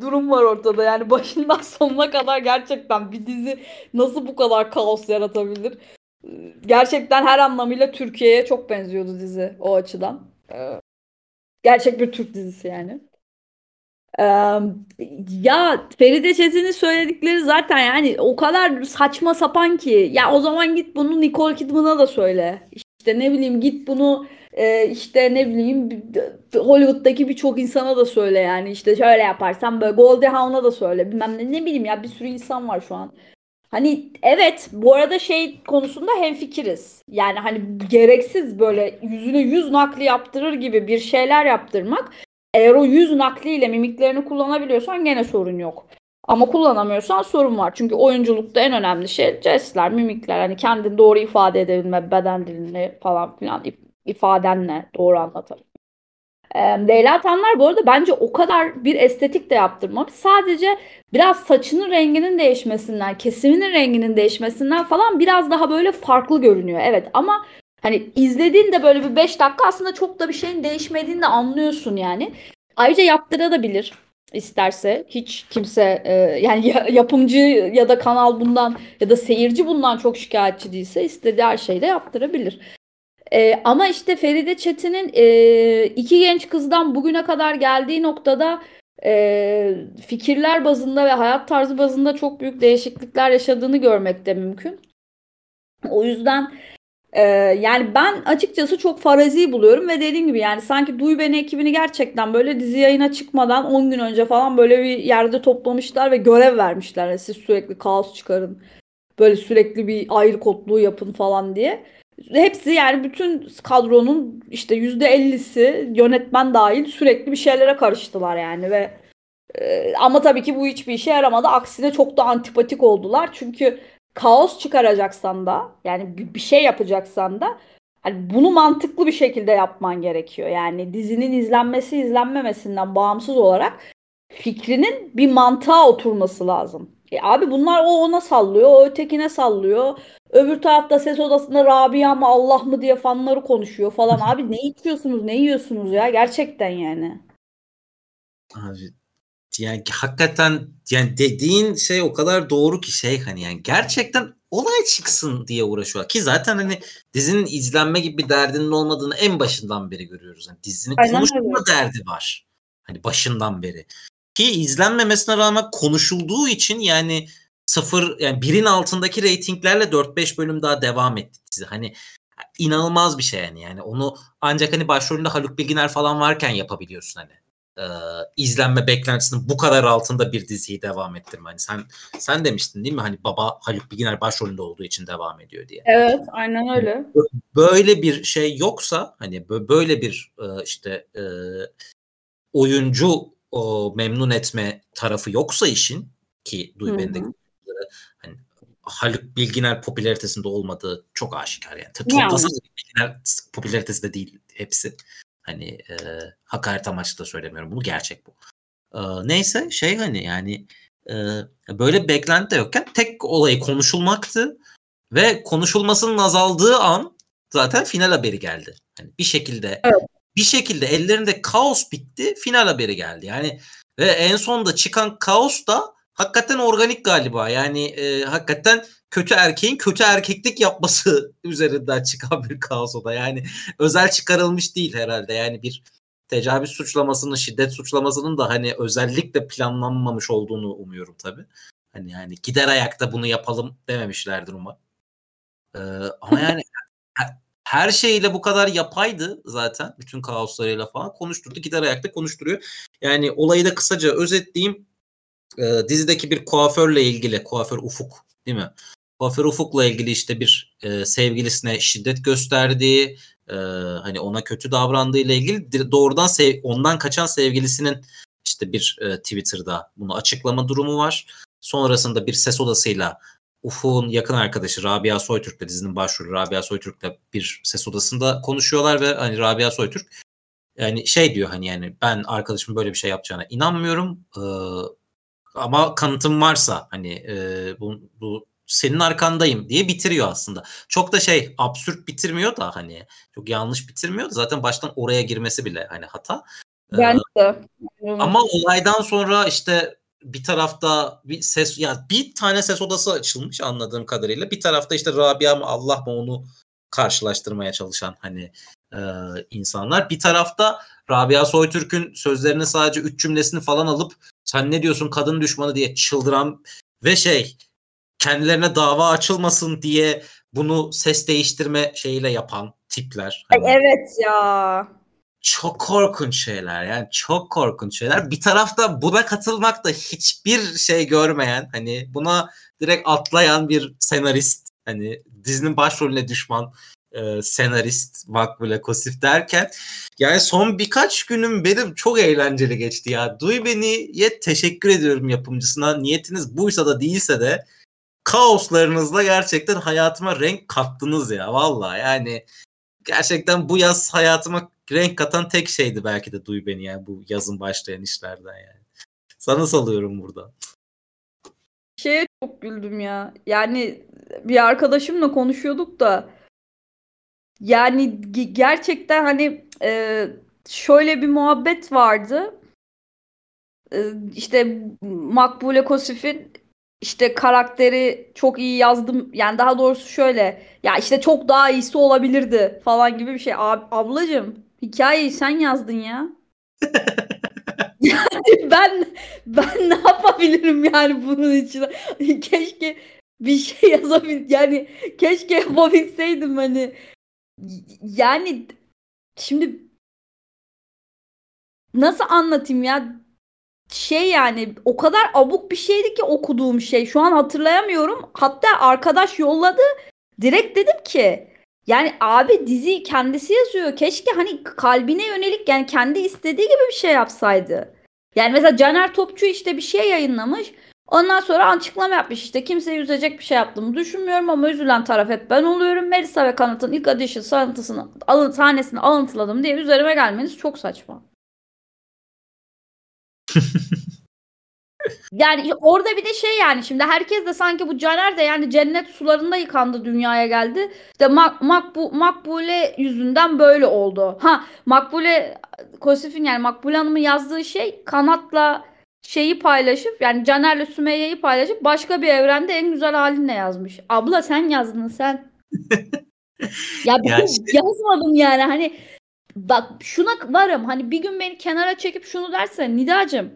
durum var ortada yani başından sonuna kadar gerçekten bir dizi nasıl bu kadar kaos yaratabilir gerçekten her anlamıyla Türkiye'ye çok benziyordu dizi o açıdan. Gerçek bir Türk dizisi yani. Ya Feride Çetin'in söyledikleri zaten yani o kadar saçma sapan ki. Ya o zaman git bunu Nicole Kidman'a da söyle. İşte ne bileyim git bunu işte ne bileyim Hollywood'daki birçok insana da söyle yani. İşte şöyle yaparsan böyle Goldie Hawn'a da söyle. Bilmem ne bileyim ya bir sürü insan var şu an. Hani evet bu arada şey konusunda hemfikiriz. Yani hani gereksiz böyle yüzüne yüz nakli yaptırır gibi bir şeyler yaptırmak. Eğer o yüz nakliyle mimiklerini kullanabiliyorsan gene sorun yok. Ama kullanamıyorsan sorun var. Çünkü oyunculukta en önemli şey jestler, mimikler. Hani kendini doğru ifade edebilme, beden dilini falan filan ifadenle doğru anlatabilme. Leyla Tanlar bu arada bence o kadar bir estetik de yaptırmamış. Sadece biraz saçının renginin değişmesinden, kesiminin renginin değişmesinden falan biraz daha böyle farklı görünüyor. Evet ama hani izlediğinde böyle bir 5 dakika aslında çok da bir şeyin değişmediğini de anlıyorsun yani. Ayrıca yaptırabilir isterse. Hiç kimse yani yapımcı ya da kanal bundan ya da seyirci bundan çok şikayetçi değilse istediği her şeyle yaptırabilir. Ama işte Feride Çetin'in iki genç kızdan bugüne kadar geldiği noktada fikirler bazında ve hayat tarzı bazında çok büyük değişiklikler yaşadığını görmek de mümkün. O yüzden yani ben açıkçası çok farazi buluyorum ve dediğim gibi yani sanki Duy Beni ekibini gerçekten böyle dizi yayına çıkmadan 10 gün önce falan böyle bir yerde toplamışlar ve görev vermişler. Yani siz sürekli kaos çıkarın, böyle sürekli bir ayrıkotluğu yapın falan diye. Hepsi yani bütün kadronun işte %50'si yönetmen dahil sürekli bir şeylere karıştılar yani ve ama tabii ki bu hiçbir işe yaramadı. Aksine çok da antipatik oldular. Çünkü kaos çıkaracaksan da yani bir şey yapacaksan da hani bunu mantıklı bir şekilde yapman gerekiyor. Yani dizinin izlenmesi izlenmemesinden bağımsız olarak fikrinin bir mantığa oturması lazım. Abi bunlar o ona sallıyor, o ötekine sallıyor. Öbür tarafta ses odasında Rabia mı Allah mı diye fanları konuşuyor falan. Abi ne içiyorsunuz, ne yiyorsunuz ya gerçekten yani. Abi yani hakikaten yani dediğin şey o kadar doğru ki şey hani yani gerçekten olay çıksın diye uğraşıyorlar. Ki zaten hani dizinin izlenme gibi bir derdinin olmadığını en başından beri görüyoruz. Yani dizinin konuşma derdi var. Hani başından beri. Ki izlenmemesine rağmen konuşulduğu için yani sıfır yani birin altındaki reytinglerle 4-5 bölüm daha devam etti dizi. Hani inanılmaz bir şey yani. Yani onu ancak hani başrolünde Haluk Bilginer falan varken yapabiliyorsun hani. İzlenme beklentisinin bu kadar altında bir diziyi devam ettirme. Hani sen demiştin değil mi? Hani baba Haluk Bilginer başrolünde olduğu için devam ediyor diye. Evet, aynen öyle. Yani böyle bir şey yoksa hani böyle bir işte oyuncu memnun etme tarafı yoksa işin ki Duy Beni'de hani Haluk Bilginer popülaritesinde olmadığı çok aşikar yani. Toplasa Bilginer popülaritesi de değil hepsi. Hani hakaret amaçlı da söylemiyorum bunu gerçek bu. Neyse şey hani yani böyle beklenti de yokken tek olayı konuşulmaktı ve konuşulmasının azaldığı an zaten final haberi geldi. Hani bir şekilde evet. Bir şekilde ellerinde kaos bitti. Final haberi geldi. Yani ve en sonda çıkan kaos da hakikaten organik galiba. Yani hakikaten kötü erkeğin kötü erkeklik yapması üzerinden çıkan bir kaos o da. Yani özel çıkarılmış değil herhalde. Yani bir tecavüz suçlamasının, şiddet suçlamasının da hani özellikle planlanmamış olduğunu umuyorum tabii. Hani yani gider ayakta bunu yapalım dememişlerdir umarım. Ama yani her şeyle bu kadar yapaydı zaten. Bütün kaoslarıyla falan konuşturdu. Gider ayakta konuşturuyor. Yani olayı da kısaca özetleyeyim. Dizideki bir kuaförle ilgili. Kuaför Ufuk değil mi? Kuaför Ufuk'la ilgili işte bir sevgilisine şiddet gösterdiği, hani ona kötü davrandığıyla ilgili doğrudan ondan kaçan sevgilisinin işte bir Twitter'da bunu açıklama durumu var. Sonrasında bir ses odasıyla Ufuk'un yakın arkadaşı Rabia Soytürk'le dizinin başrolü Rabia Soytürk'le bir ses odasında konuşuyorlar ve hani Rabia Soytürk yani şey diyor hani yani ben arkadaşımın böyle bir şey yapacağına inanmıyorum ama kanıtım varsa hani bu senin arkandayım diye bitiriyor aslında. Çok da şey absürt bitirmiyor da hani çok yanlış bitirmiyor da zaten baştan oraya girmesi bile hani hata. Yani ama olaydan sonra işte bir tarafta bir ses ya bir tane ses odası açılmış anladığım kadarıyla. Bir tarafta işte Rabia mı Allah mı onu karşılaştırmaya çalışan hani insanlar. Bir tarafta Rabia Soytürk'ün sözlerini sadece 3 cümlesini falan alıp sen ne diyorsun kadın düşmanı diye çıldıran ve şey kendilerine dava açılmasın diye bunu ses değiştirme şeyiyle yapan tipler. Hani. Evet ya. Çok korkunç şeyler yani çok korkunç şeyler. Bir tarafta buna katılmakta hiçbir şey görmeyen hani buna direkt atlayan bir senarist hani dizinin başrolüne düşman senarist Makbule Kosif derken yani son birkaç günüm benim çok eğlenceli geçti ya. Duy Beni'ye teşekkür ediyorum yapımcısına. Niyetiniz buysa da değilse de kaoslarınızla gerçekten hayatıma renk kattınız ya vallahi yani gerçekten bu yaz hayatıma renk katan tek şeydi belki de Duy Beni yani bu yazın başlayan işlerden yani. Sana salıyorum buradan. Şeye çok güldüm ya. Yani bir arkadaşımla konuşuyorduk da yani gerçekten hani şöyle bir muhabbet vardı. işte Makbule Kosif'in işte karakteri çok iyi yazdım. Yani daha doğrusu şöyle, ya işte çok daha iyisi olabilirdi falan gibi bir şey. Ablacığım hikayeyi sen yazdın ya. Yani ben ne yapabilirim yani bunun için? Keşke bir şey yazabilseydim. Yani keşke yapabilseydim hani. Yani şimdi nasıl anlatayım ya? Şey yani o kadar abuk bir şeydi ki okuduğum şey. Şu an hatırlayamıyorum. Hatta arkadaş yolladı. Direkt dedim ki yani abi diziyi kendisi yazıyor. Keşke hani kalbine yönelik yani kendi istediği gibi bir şey yapsaydı. Yani mesela Caner Topçu işte bir şey yayınlamış. Ondan sonra açıklama yapmış işte. Kimseyi üzecek bir şey yaptığımı düşünmüyorum ama üzülen taraf hep ben oluyorum. Melisa ve Kanat'ın ilk adışın sahnesini alıntıladım diye üzerime gelmeniz çok saçma. Yani orada bir de şey yani şimdi herkes de sanki bu Caner de yani cennet sularında yıkandı dünyaya geldi. İşte Makbule yüzünden böyle oldu. Ha Makbule Kosif'in yani Makbule Hanım'ın yazdığı şey Kanat'la şeyi paylaşıp yani Caner'le Sümeyye'yi paylaşıp başka bir evrende en güzel halinle yazmış. Abla sen yazdın sen. Ya ben yazmadım yani hani. Bak şuna varım hani bir gün beni kenara çekip şunu dersen Nidacığım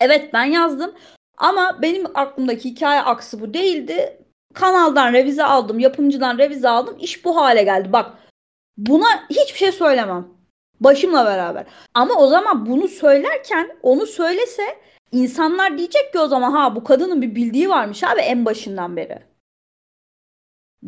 evet ben yazdım ama benim aklımdaki hikaye aksı bu değildi. Kanaldan revize aldım, yapımcıdan revize aldım, iş bu hale geldi. Bak buna hiçbir şey söylemem başımla beraber ama o zaman bunu söylerken onu söylese insanlar diyecek ki o zaman ha bu kadının bir bildiği varmış abi en başından beri.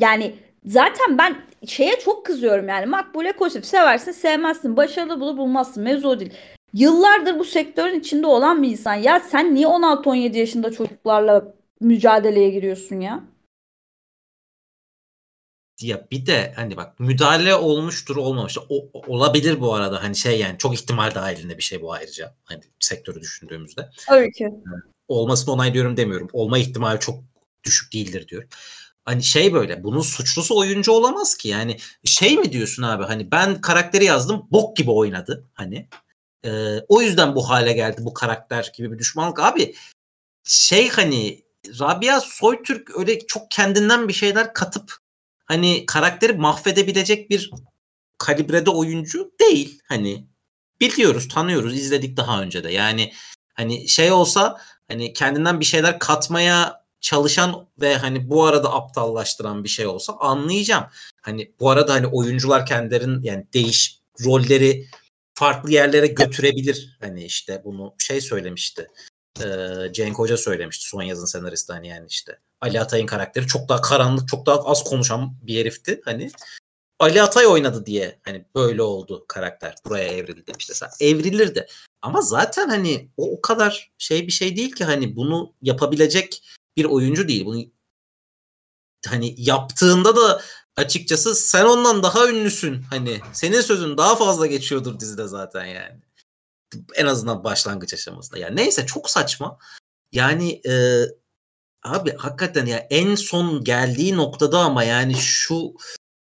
Yani zaten ben şeye çok kızıyorum yani Makbule Kosif seversin sevmezsin başarılı bulmazsın mevzu değil. Yıllardır bu sektörün içinde olan bir insan ya sen niye 16-17 yaşında çocuklarla mücadeleye giriyorsun ya? Ya bir de hani bak müdahale olmuştur olmamıştır olabilir bu arada hani şey yani çok ihtimal dahilinde bir şey bu ayrıca hani sektörü düşündüğümüzde. Tabii ki. Olmasını onaylıyorum demiyorum olma ihtimali çok düşük değildir diyorum. Hani şey böyle bunun suçlusu oyuncu olamaz ki yani şey mi diyorsun abi hani ben karakteri yazdım bok gibi oynadı hani o yüzden bu hale geldi bu karakter gibi bir düşmanlık abi şey hani Rabia Soytürk öyle çok kendinden bir şeyler katıp hani karakteri mahvedebilecek bir kalibrede oyuncu değil hani biliyoruz tanıyoruz izledik daha önce de yani hani şey olsa hani kendinden bir şeyler katmaya çalışan ve hani bu arada aptallaştıran bir şey olsa anlayacağım. Hani bu arada hani oyuncular kendilerinin yani rolleri farklı yerlere götürebilir. Hani işte bunu şey söylemişti. Cenk Hoca söylemişti son yazın senaristi hani yani işte. Ali Atay'ın karakteri çok daha karanlık, çok daha az konuşan bir herifti. Hani Ali Atay oynadı diye hani böyle oldu karakter. Buraya evrildi demişti. Evrilirdi. Ama zaten hani o kadar şey bir şey değil ki hani bunu yapabilecek bir oyuncu değil. Bunu hani yaptığında da açıkçası sen ondan daha ünlüsün. Hani senin sözün daha fazla geçiyordur dizide zaten yani. En azından başlangıç aşamasında. Yani neyse çok saçma. Yani abi hakikaten ya en son geldiği noktada ama yani şu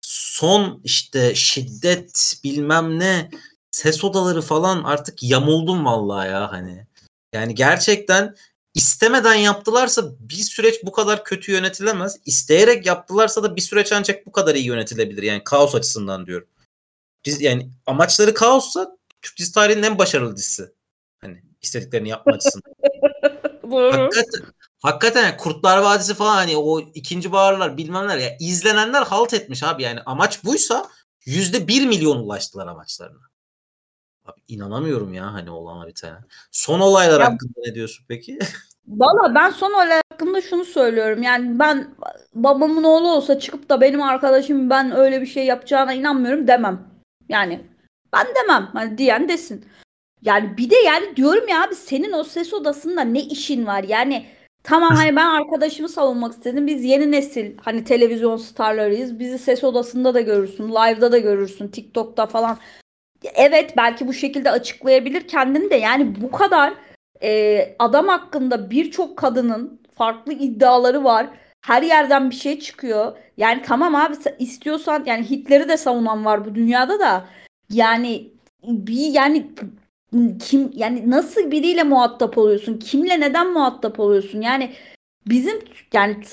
son işte şiddet bilmem ne ses odaları falan artık yamuldum vallahi ya hani. Yani gerçekten İstemeden yaptılarsa bir süreç bu kadar kötü yönetilemez. İsteyerek yaptılarsa da bir süreç ancak bu kadar iyi yönetilebilir. Yani kaos açısından diyorum. Biz yani amaçları kaossa Türk dizi tarihinin en başarılı dizisi. Hani istediklerini yapma açısından. Hakikaten yani Kurtlar Vadisi falan hani o ikinci baharlar bilmemler ya izlenenler halt etmiş abi yani amaç buysa %1 milyon ulaştılar amaçlarına. Abi inanamıyorum ya hani olana bir tane. Son olaylar ya, hakkında ne diyorsun peki? Valla ben son olay hakkında şunu söylüyorum. Yani ben babamın oğlu olsa çıkıp da benim arkadaşım ben öyle bir şey yapacağına inanmıyorum demem. Yani ben demem. Hani diyen desin. Yani bir de yani diyorum ya abi senin o ses odasında ne işin var? Yani tamam hani ben arkadaşımı savunmak istedim. Biz yeni nesil hani televizyon starlarıyız. Bizi ses odasında da görürsün. Live'da da görürsün. TikTok'ta falan. Evet belki bu şekilde açıklayabilir kendini de yani bu kadar adam hakkında birçok kadının farklı iddiaları var. Her yerden bir şey çıkıyor. Yani tamam abi istiyorsan yani Hitler'i de savunan var bu dünyada da yani bir yani kim, yani nasıl biriyle muhatap oluyorsun? Kimle neden muhatap oluyorsun? Yani bizim, yani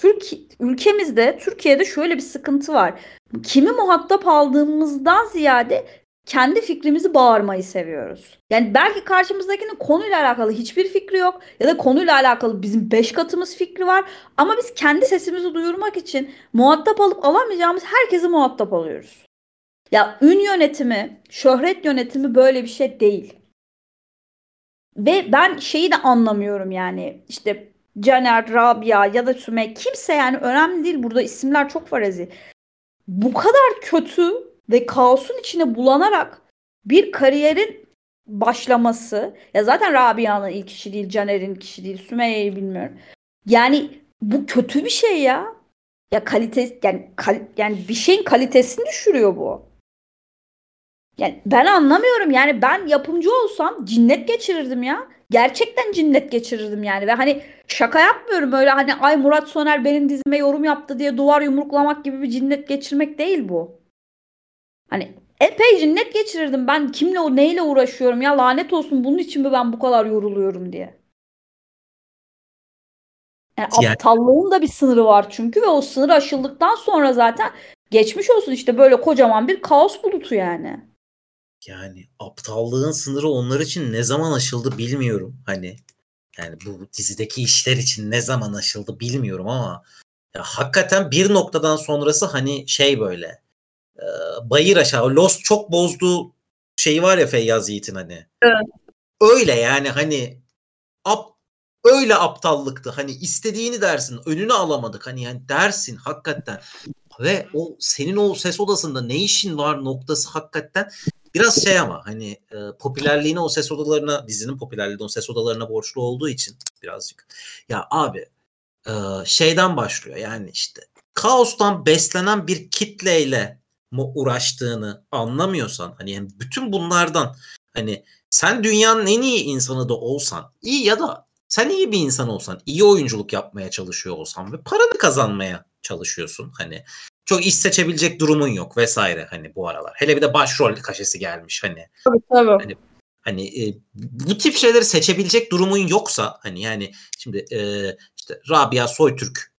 ülkemizde, Türkiye'de şöyle bir sıkıntı var. Kimi muhatap aldığımızdan ziyade kendi fikrimizi bağırmayı seviyoruz. Yani belki karşımızdakinin konuyla alakalı hiçbir fikri yok ya da konuyla alakalı bizim 5 katımız fikri var ama biz kendi sesimizi duyurmak için muhatap alıp alamayacağımız herkesi muhatap alıyoruz. Ya ün yönetimi, şöhret yönetimi böyle bir şey değil. Ve ben şeyi de anlamıyorum yani, işte Caner, Rabia ya da Süme, kimse, yani önemli değil, burada isimler çok farazi. Bu kadar kötü ve kaosun içine bulanarak bir kariyerin başlaması, ya zaten Rabia'nın ilk işi değil, Caner'in ilk işi değil, Sümeyye'yi bilmiyorum. Yani bu kötü bir şey ya. Ya kalite, yani bir şeyin kalitesini düşürüyor bu. Yani ben anlamıyorum. Yani ben yapımcı olsam cinnet geçirirdim ya. Gerçekten cinnet geçirirdim yani. Ve hani şaka yapmıyorum, öyle hani ay Murat Soner benim dizime yorum yaptı diye duvar yumruklamak gibi bir cinnet geçirmek değil bu. Hani epey cinnet geçirirdim ben, kimle o neyle uğraşıyorum ya, lanet olsun, bunun için mi ben bu kadar yoruluyorum diye. Yani aptallığın da bir sınırı var çünkü ve o sınır aşıldıktan sonra zaten geçmiş olsun, işte böyle kocaman bir kaos bulutu yani. Yani aptallığın sınırı onlar için ne zaman aşıldı bilmiyorum, hani yani bu dizideki işler için ne zaman aşıldı bilmiyorum ama ya hakikaten bir noktadan sonrası hani şey böyle bayır aşağı. Lost çok bozduğu şeyi var ya Feyyaz Yiğit'in hani. Evet. Öyle yani hani öyle aptallıktı. Hani istediğini dersin. Önünü alamadık. Hani yani dersin hakikaten. Ve o senin o ses odasında ne işin var noktası hakikaten biraz şey ama hani popülerliğine, o ses odalarına, dizinin popülerliğine, o ses odalarına borçlu olduğu için birazcık. Ya abi şeyden başlıyor yani, işte kaostan beslenen bir kitleyle uğraştığını anlamıyorsan hani yani bütün bunlardan, hani sen dünyanın en iyi insanı da olsan, iyi ya da sen iyi bir insan olsan, iyi oyunculuk yapmaya çalışıyor olsan ve paranı kazanmaya çalışıyorsun, hani çok iş seçebilecek durumun yok vesaire hani bu aralar. Hele bir de başrol kaşesi gelmiş hani. Tabii. Hani bu tip şeyleri seçebilecek durumun yoksa hani yani şimdi işte Rabia Soytürk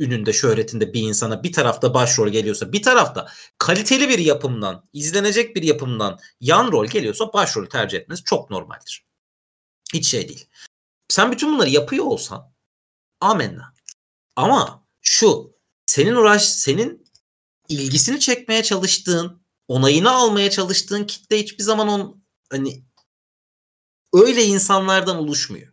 ününde, şöhretinde bir insana bir tarafta başrol geliyorsa, bir tarafta kaliteli bir yapımdan, izlenecek bir yapımdan yan rol geliyorsa başrolü tercih etmeniz çok normaldir. Hiç şey değil. Sen bütün bunları yapıyor olsan amenna. Ama şu senin ilgisini çekmeye çalıştığın, onayını almaya çalıştığın kitle hiçbir zaman hani öyle insanlardan oluşmuyor.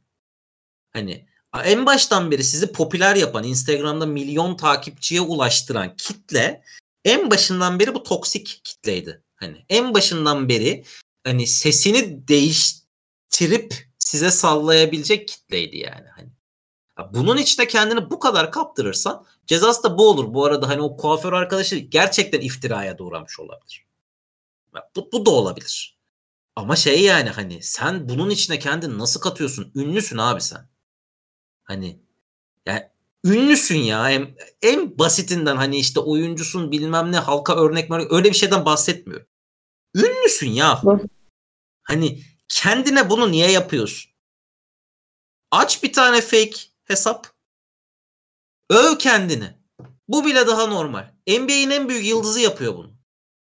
Hani en baştan beri sizi popüler yapan, Instagram'da milyon takipçiye ulaştıran kitle en başından beri bu toksik kitleydi. Hani en başından beri hani sesini değiştirip size sallayabilecek kitleydi yani. Hani bunun içine kendini bu kadar kaptırırsan cezası da bu olur. Bu arada hani o kuaför arkadaşı gerçekten iftiraya da uğramış olabilir. Bu da olabilir. Ama şey yani hani sen bunun içine kendini nasıl katıyorsun? Ünlüsün abi sen. Hani yani ünlüsün ya, en basitinden hani işte oyuncusun bilmem ne, halka örnek var, öyle bir şeyden bahsetmiyorum. Ünlüsün ya. Hani kendine bunu niye yapıyorsun? Aç bir tane fake hesap. Öv kendini. Bu bile daha normal. NBA'nin en büyük yıldızı yapıyor bunu.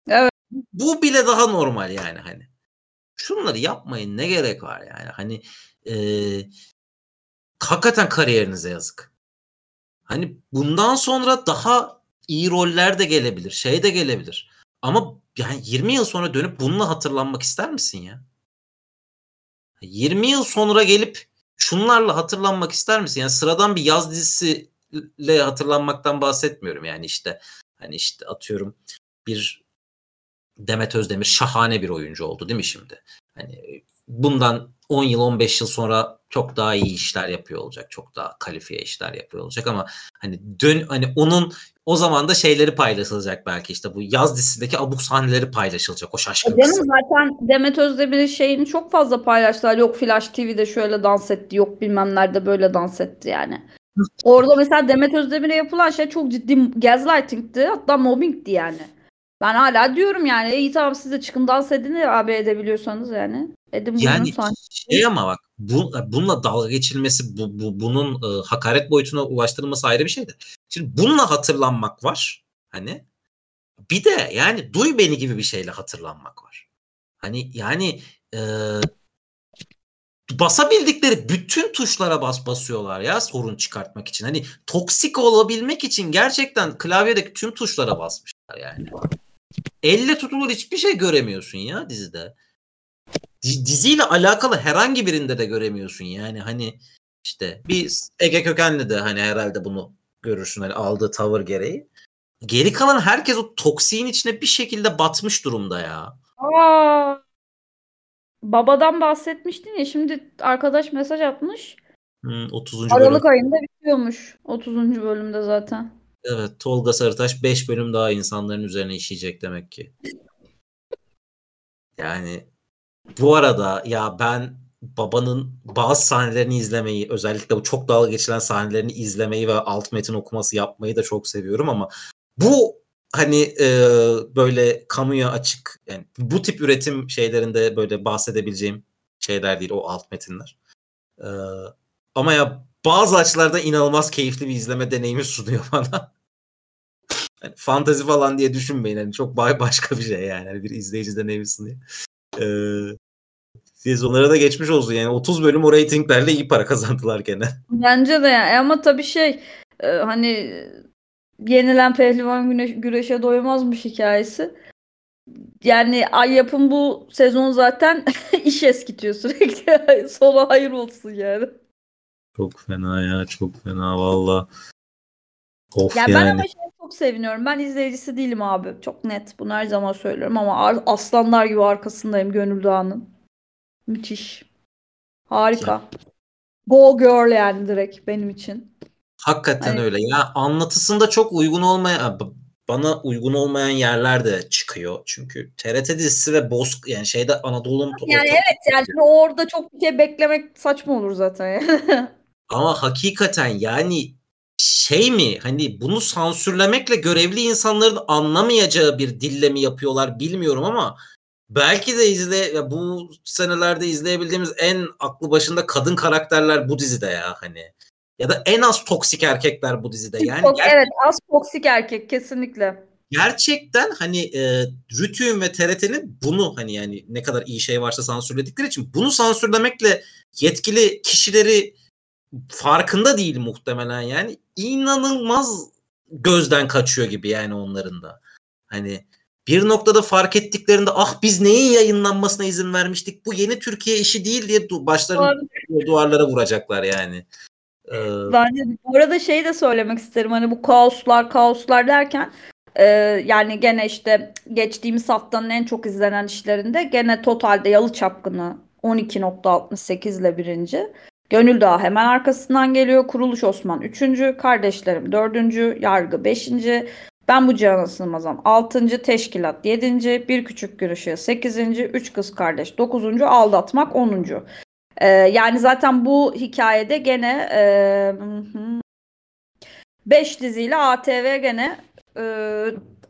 Evet. Bu bile daha normal yani hani. Şunları yapmayın, ne gerek var yani hani hakikaten kariyerinize yazık. Hani bundan sonra daha iyi roller de gelebilir. Şey de gelebilir. Ama yani 20 yıl sonra dönüp bununla hatırlanmak ister misin ya? 20 yıl sonra gelip şunlarla hatırlanmak ister misin? Yani sıradan bir yaz dizisiyle hatırlanmaktan bahsetmiyorum. Yani işte hani işte atıyorum bir Demet Özdemir şahane bir oyuncu oldu değil mi şimdi? Hani bundan 10 yıl 15 yıl sonra çok daha iyi işler yapıyor olacak. Çok daha kalifiye işler yapıyor olacak ama hani hani onun o zaman da şeyleri paylaşılacak belki, işte bu yaz dizisindeki abuk sahneleri paylaşılacak. O şaşkın kısım. Zaten Demet Özdemir'in şeyini çok fazla paylaştılar. Yok Flash TV'de şöyle dans etti. Yok bilmem nerede böyle dans etti yani. Orada mesela Demet Özdemir'e yapılan şey çok ciddi gaslighting'ti. Hatta mobbing'ti yani. Ben hala diyorum yani iyi tamam siz de çıkın dans edin abi edebiliyorsanız yani. Dedim yani şey ama bak bununla dalga geçilmesi, bunun hakaret boyutuna ulaştırılması ayrı bir şeydi. Şimdi bununla hatırlanmak var. Hani bir de yani Duy Beni gibi bir şeyle hatırlanmak var. Hani yani basabildikleri bütün tuşlara basıyorlar ya sorun çıkartmak için. Hani toksik olabilmek için gerçekten klavyedeki tüm tuşlara basmışlar yani. Elle tutulur hiçbir şey göremiyorsun ya dizide. Diziyle alakalı herhangi birinde de göremiyorsun yani hani işte biz Ege kökenli de hani herhalde bunu görürsün hani aldığı tavır gereği. Geri kalan herkes o toksiğin içine bir şekilde batmış durumda ya. Aa, babadan bahsetmiştin ya, şimdi arkadaş mesaj atmış. 30. Aralık bölüm. Ayında bitiyormuş 30. bölümde zaten. Evet, Tolga Sarıtaş 5 bölüm daha insanların üzerine işleyecek demek ki. Yani bu arada ya ben babanın bazı sahnelerini izlemeyi, özellikle bu çok dalga geçilen sahnelerini izlemeyi ve alt metin okuması yapmayı da çok seviyorum ama bu hani böyle kamuya açık yani bu tip üretim şeylerinde böyle bahsedebileceğim şeyler değil o alt metinler. Ama ya bazı açılarda inanılmaz keyifli bir izleme deneyimi sunuyor bana. Yani fantezi falan diye düşünmeyin. Yani çok başka bir şey yani. Yani bir izleyici deneyimi sunuyor. Siz onlara da geçmiş olsun yani 30 bölüm o reytinglerle iyi para kazandılar gene. Bence de yani. Ama tabii şey hani yenilen pehlivan güreşe doymazmış hikayesi. Yani ay yapım bu sezon zaten iş eskitiyor sürekli. Sonu hayır olsun yani. Çok fena ya, çok fena valla. Of ya yani. Ben ama şeyi çok seviniyorum. Ben izleyicisi değilim abi. Çok net. Bunu her zaman söylüyorum ama aslanlar gibi arkasındayım Gönül Dağı'nın. Müthiş. Harika. Ya. Go girl yani direkt benim için. Hakikaten hani... öyle. Ya anlatısında çok uygun olmayan, bana uygun olmayan yerler de çıkıyor. Çünkü TRT dizisi ve Boz yani şeyde Anadolu'nun... Yani evet yani orada çok bir şey beklemek saçma olur zaten. Ama hakikaten yani şey mi hani bunu sansürlemekle görevli insanların anlamayacağı bir dille mi yapıyorlar bilmiyorum ama belki de bu senelerde izleyebildiğimiz en aklı başında kadın karakterler bu dizide ya hani. Ya da en az toksik erkekler bu dizide. Yani evet az toksik erkek kesinlikle. Gerçekten hani Rütü'nün ve TRT'nin bunu hani yani ne kadar iyi şey varsa sansürledikleri için bunu sansürlemekle yetkili kişileri farkında değil muhtemelen yani. İnanılmaz gözden kaçıyor gibi yani onların da. Hani bir noktada fark ettiklerinde ah biz neyin yayınlanmasına izin vermiştik bu yeni Türkiye işi değil diye başlarını duvarlara vuracaklar yani. Ben de bu arada şeyi de söylemek isterim hani bu kaoslar derken yani gene işte geçtiğimiz haftanın en çok izlenen işlerinde gene totalde Yalı Çapkını 12.68 ile birinci. Gönül Dağı hemen arkasından geliyor. Kuruluş Osman 3. Kardeşlerim 4. Yargı 5. Ben bu cihana sığmazam 6. Teşkilat 7. Bir Küçük Görüşü 8. Üç Kız Kardeş 9. Aldatmak 10. Yani zaten bu hikayede gene 5 diziyle ATV gene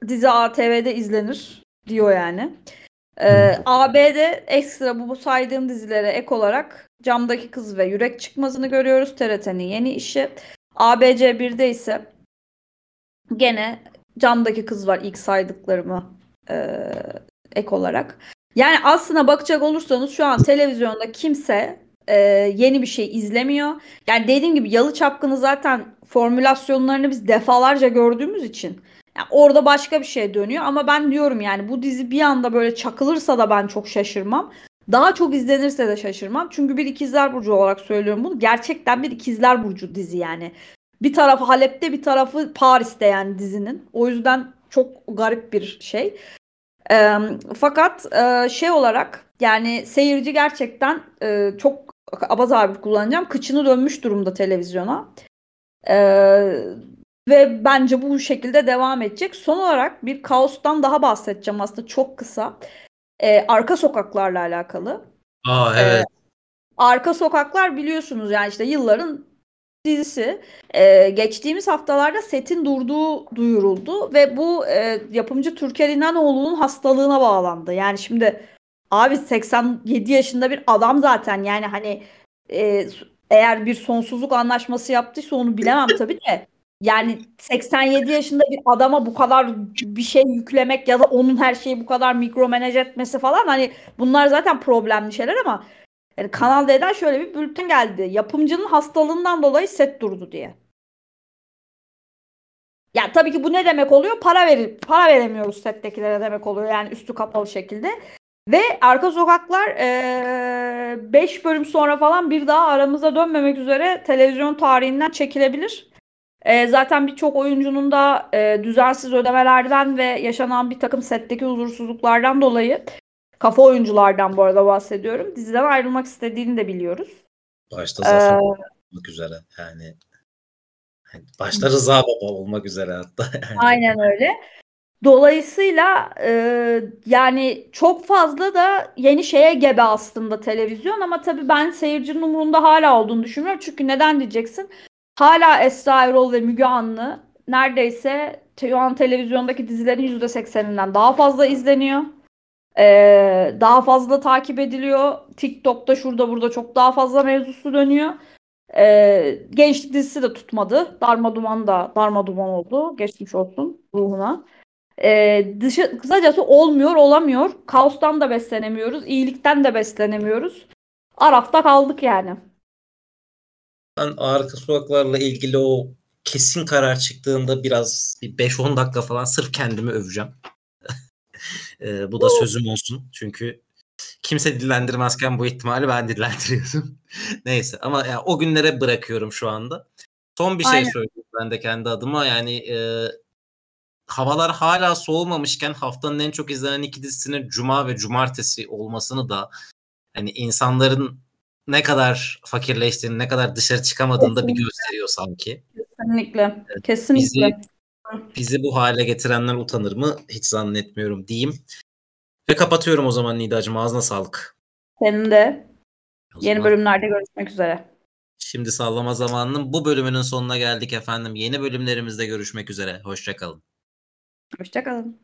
dizi ATV'de izlenir diyor yani. AB'de ekstra bu saydığım dizilere ek olarak Camdaki Kız ve Yürek Çıkmazı'nı görüyoruz. TRT'nin yeni işi. ABC1'de ise gene Camdaki Kız var ilk saydıklarımı ek olarak. Yani aslına bakacak olursanız şu an televizyonda kimse yeni bir şey izlemiyor. Yani dediğim gibi Yalı Çapkını zaten formülasyonlarını biz defalarca gördüğümüz için yani orada başka bir şey dönüyor. Ama ben diyorum yani bu dizi bir anda böyle çakılırsa da ben çok şaşırmam. Daha çok izlenirse de şaşırmam. Çünkü bir ikizler burcu olarak söylüyorum bunu. Gerçekten bir ikizler burcu dizi yani. Bir tarafı Halep'te bir tarafı Paris'te yani dizinin. O yüzden çok garip bir şey. Fakat şey olarak yani seyirci gerçekten çok abaz abi kullanacağım. Kıçını dönmüş durumda televizyona. Ve bence bu şekilde devam edecek. Son olarak bir kaostan daha bahsedeceğim aslında çok kısa. Arka Sokaklarla alakalı. Aa evet. Arka Sokaklar biliyorsunuz yani işte yılların dizisi. Geçtiğimiz haftalarda setin durduğu duyuruldu ve bu yapımcı Türker İnanoğlu'nun hastalığına bağlandı. Yani şimdi Abi 87 yaşında bir adam zaten, yani hani eğer bir sonsuzluk anlaşması yaptıysa onu bilemem tabii de. Yani 87 yaşında bir adama bu kadar bir şey yüklemek ya da onun her şeyi bu kadar mikromanaj etmesi falan, hani bunlar zaten problemli şeyler ama yani Kanal D'den şöyle bir bülten geldi. Yapımcının hastalığından dolayı set durdu diye. Ya tabii ki bu ne demek oluyor? Para veremiyoruz settekilere demek oluyor. Yani üstü kapalı şekilde. Ve Arka Sokaklar 5 bölüm sonra falan bir daha aramıza dönmemek üzere televizyon tarihinden çekilebilir. Zaten birçok oyuncunun da düzensiz ödemelerden ve yaşanan bir takım setteki huzursuzluklardan dolayı, kafa oyunculardan bu arada bahsediyorum, diziden ayrılmak istediğini de biliyoruz. Başta Zafer olmak üzere yani. Başta Rıza Baba olmak üzere hatta. Yani. Aynen öyle. Dolayısıyla yani çok fazla da yeni şeye gebe aslında televizyon, ama tabii ben seyircinin umurunda hala olduğunu düşünmüyorum. Çünkü neden diyeceksin? Hala Esra Erol ve Müge Anlı neredeyse şu an televizyondaki dizilerin %80'inden daha fazla izleniyor. Daha fazla takip ediliyor. TikTok'ta şurada burada çok daha fazla mevzusu dönüyor. Gençlik dizisi de tutmadı. Darma Duman da Darma Duman oldu. Geçmiş olsun ruhuna. Kısacası olmuyor, olamıyor. Kaostan da beslenemiyoruz. İyilikten de beslenemiyoruz. Arafta kaldık yani. Ben Arka Sokaklarla ilgili o kesin karar çıktığında biraz 5-10 dakika falan sırf kendimi öveceğim. Bu da sözüm olsun. Çünkü kimse dillendirmezken bu ihtimali ben dillendiriyorum. Neyse ama yani o günlere bırakıyorum şu anda. Son bir şey söyleyeyim ben de kendi adıma. Yani havalar hala soğumamışken haftanın en çok izlenen iki dizisinin Cuma ve Cumartesi olmasını da, hani insanların ne kadar fakirleştiğini, ne kadar dışarı çıkamadığını da bir gösteriyor sanki. Kesinlikle. Kesinlikle. Bizi bu hale getirenler utanır mı? Hiç zannetmiyorum diyeyim. Ve kapatıyorum o zaman Nidacığım. Ağzına sağlık. Senin de. Yeni bölümlerde görüşmek üzere. Şimdi sallama zamanının bu bölümünün sonuna geldik efendim. Yeni bölümlerimizde görüşmek üzere. Hoşça kalın. Hoşça kalın.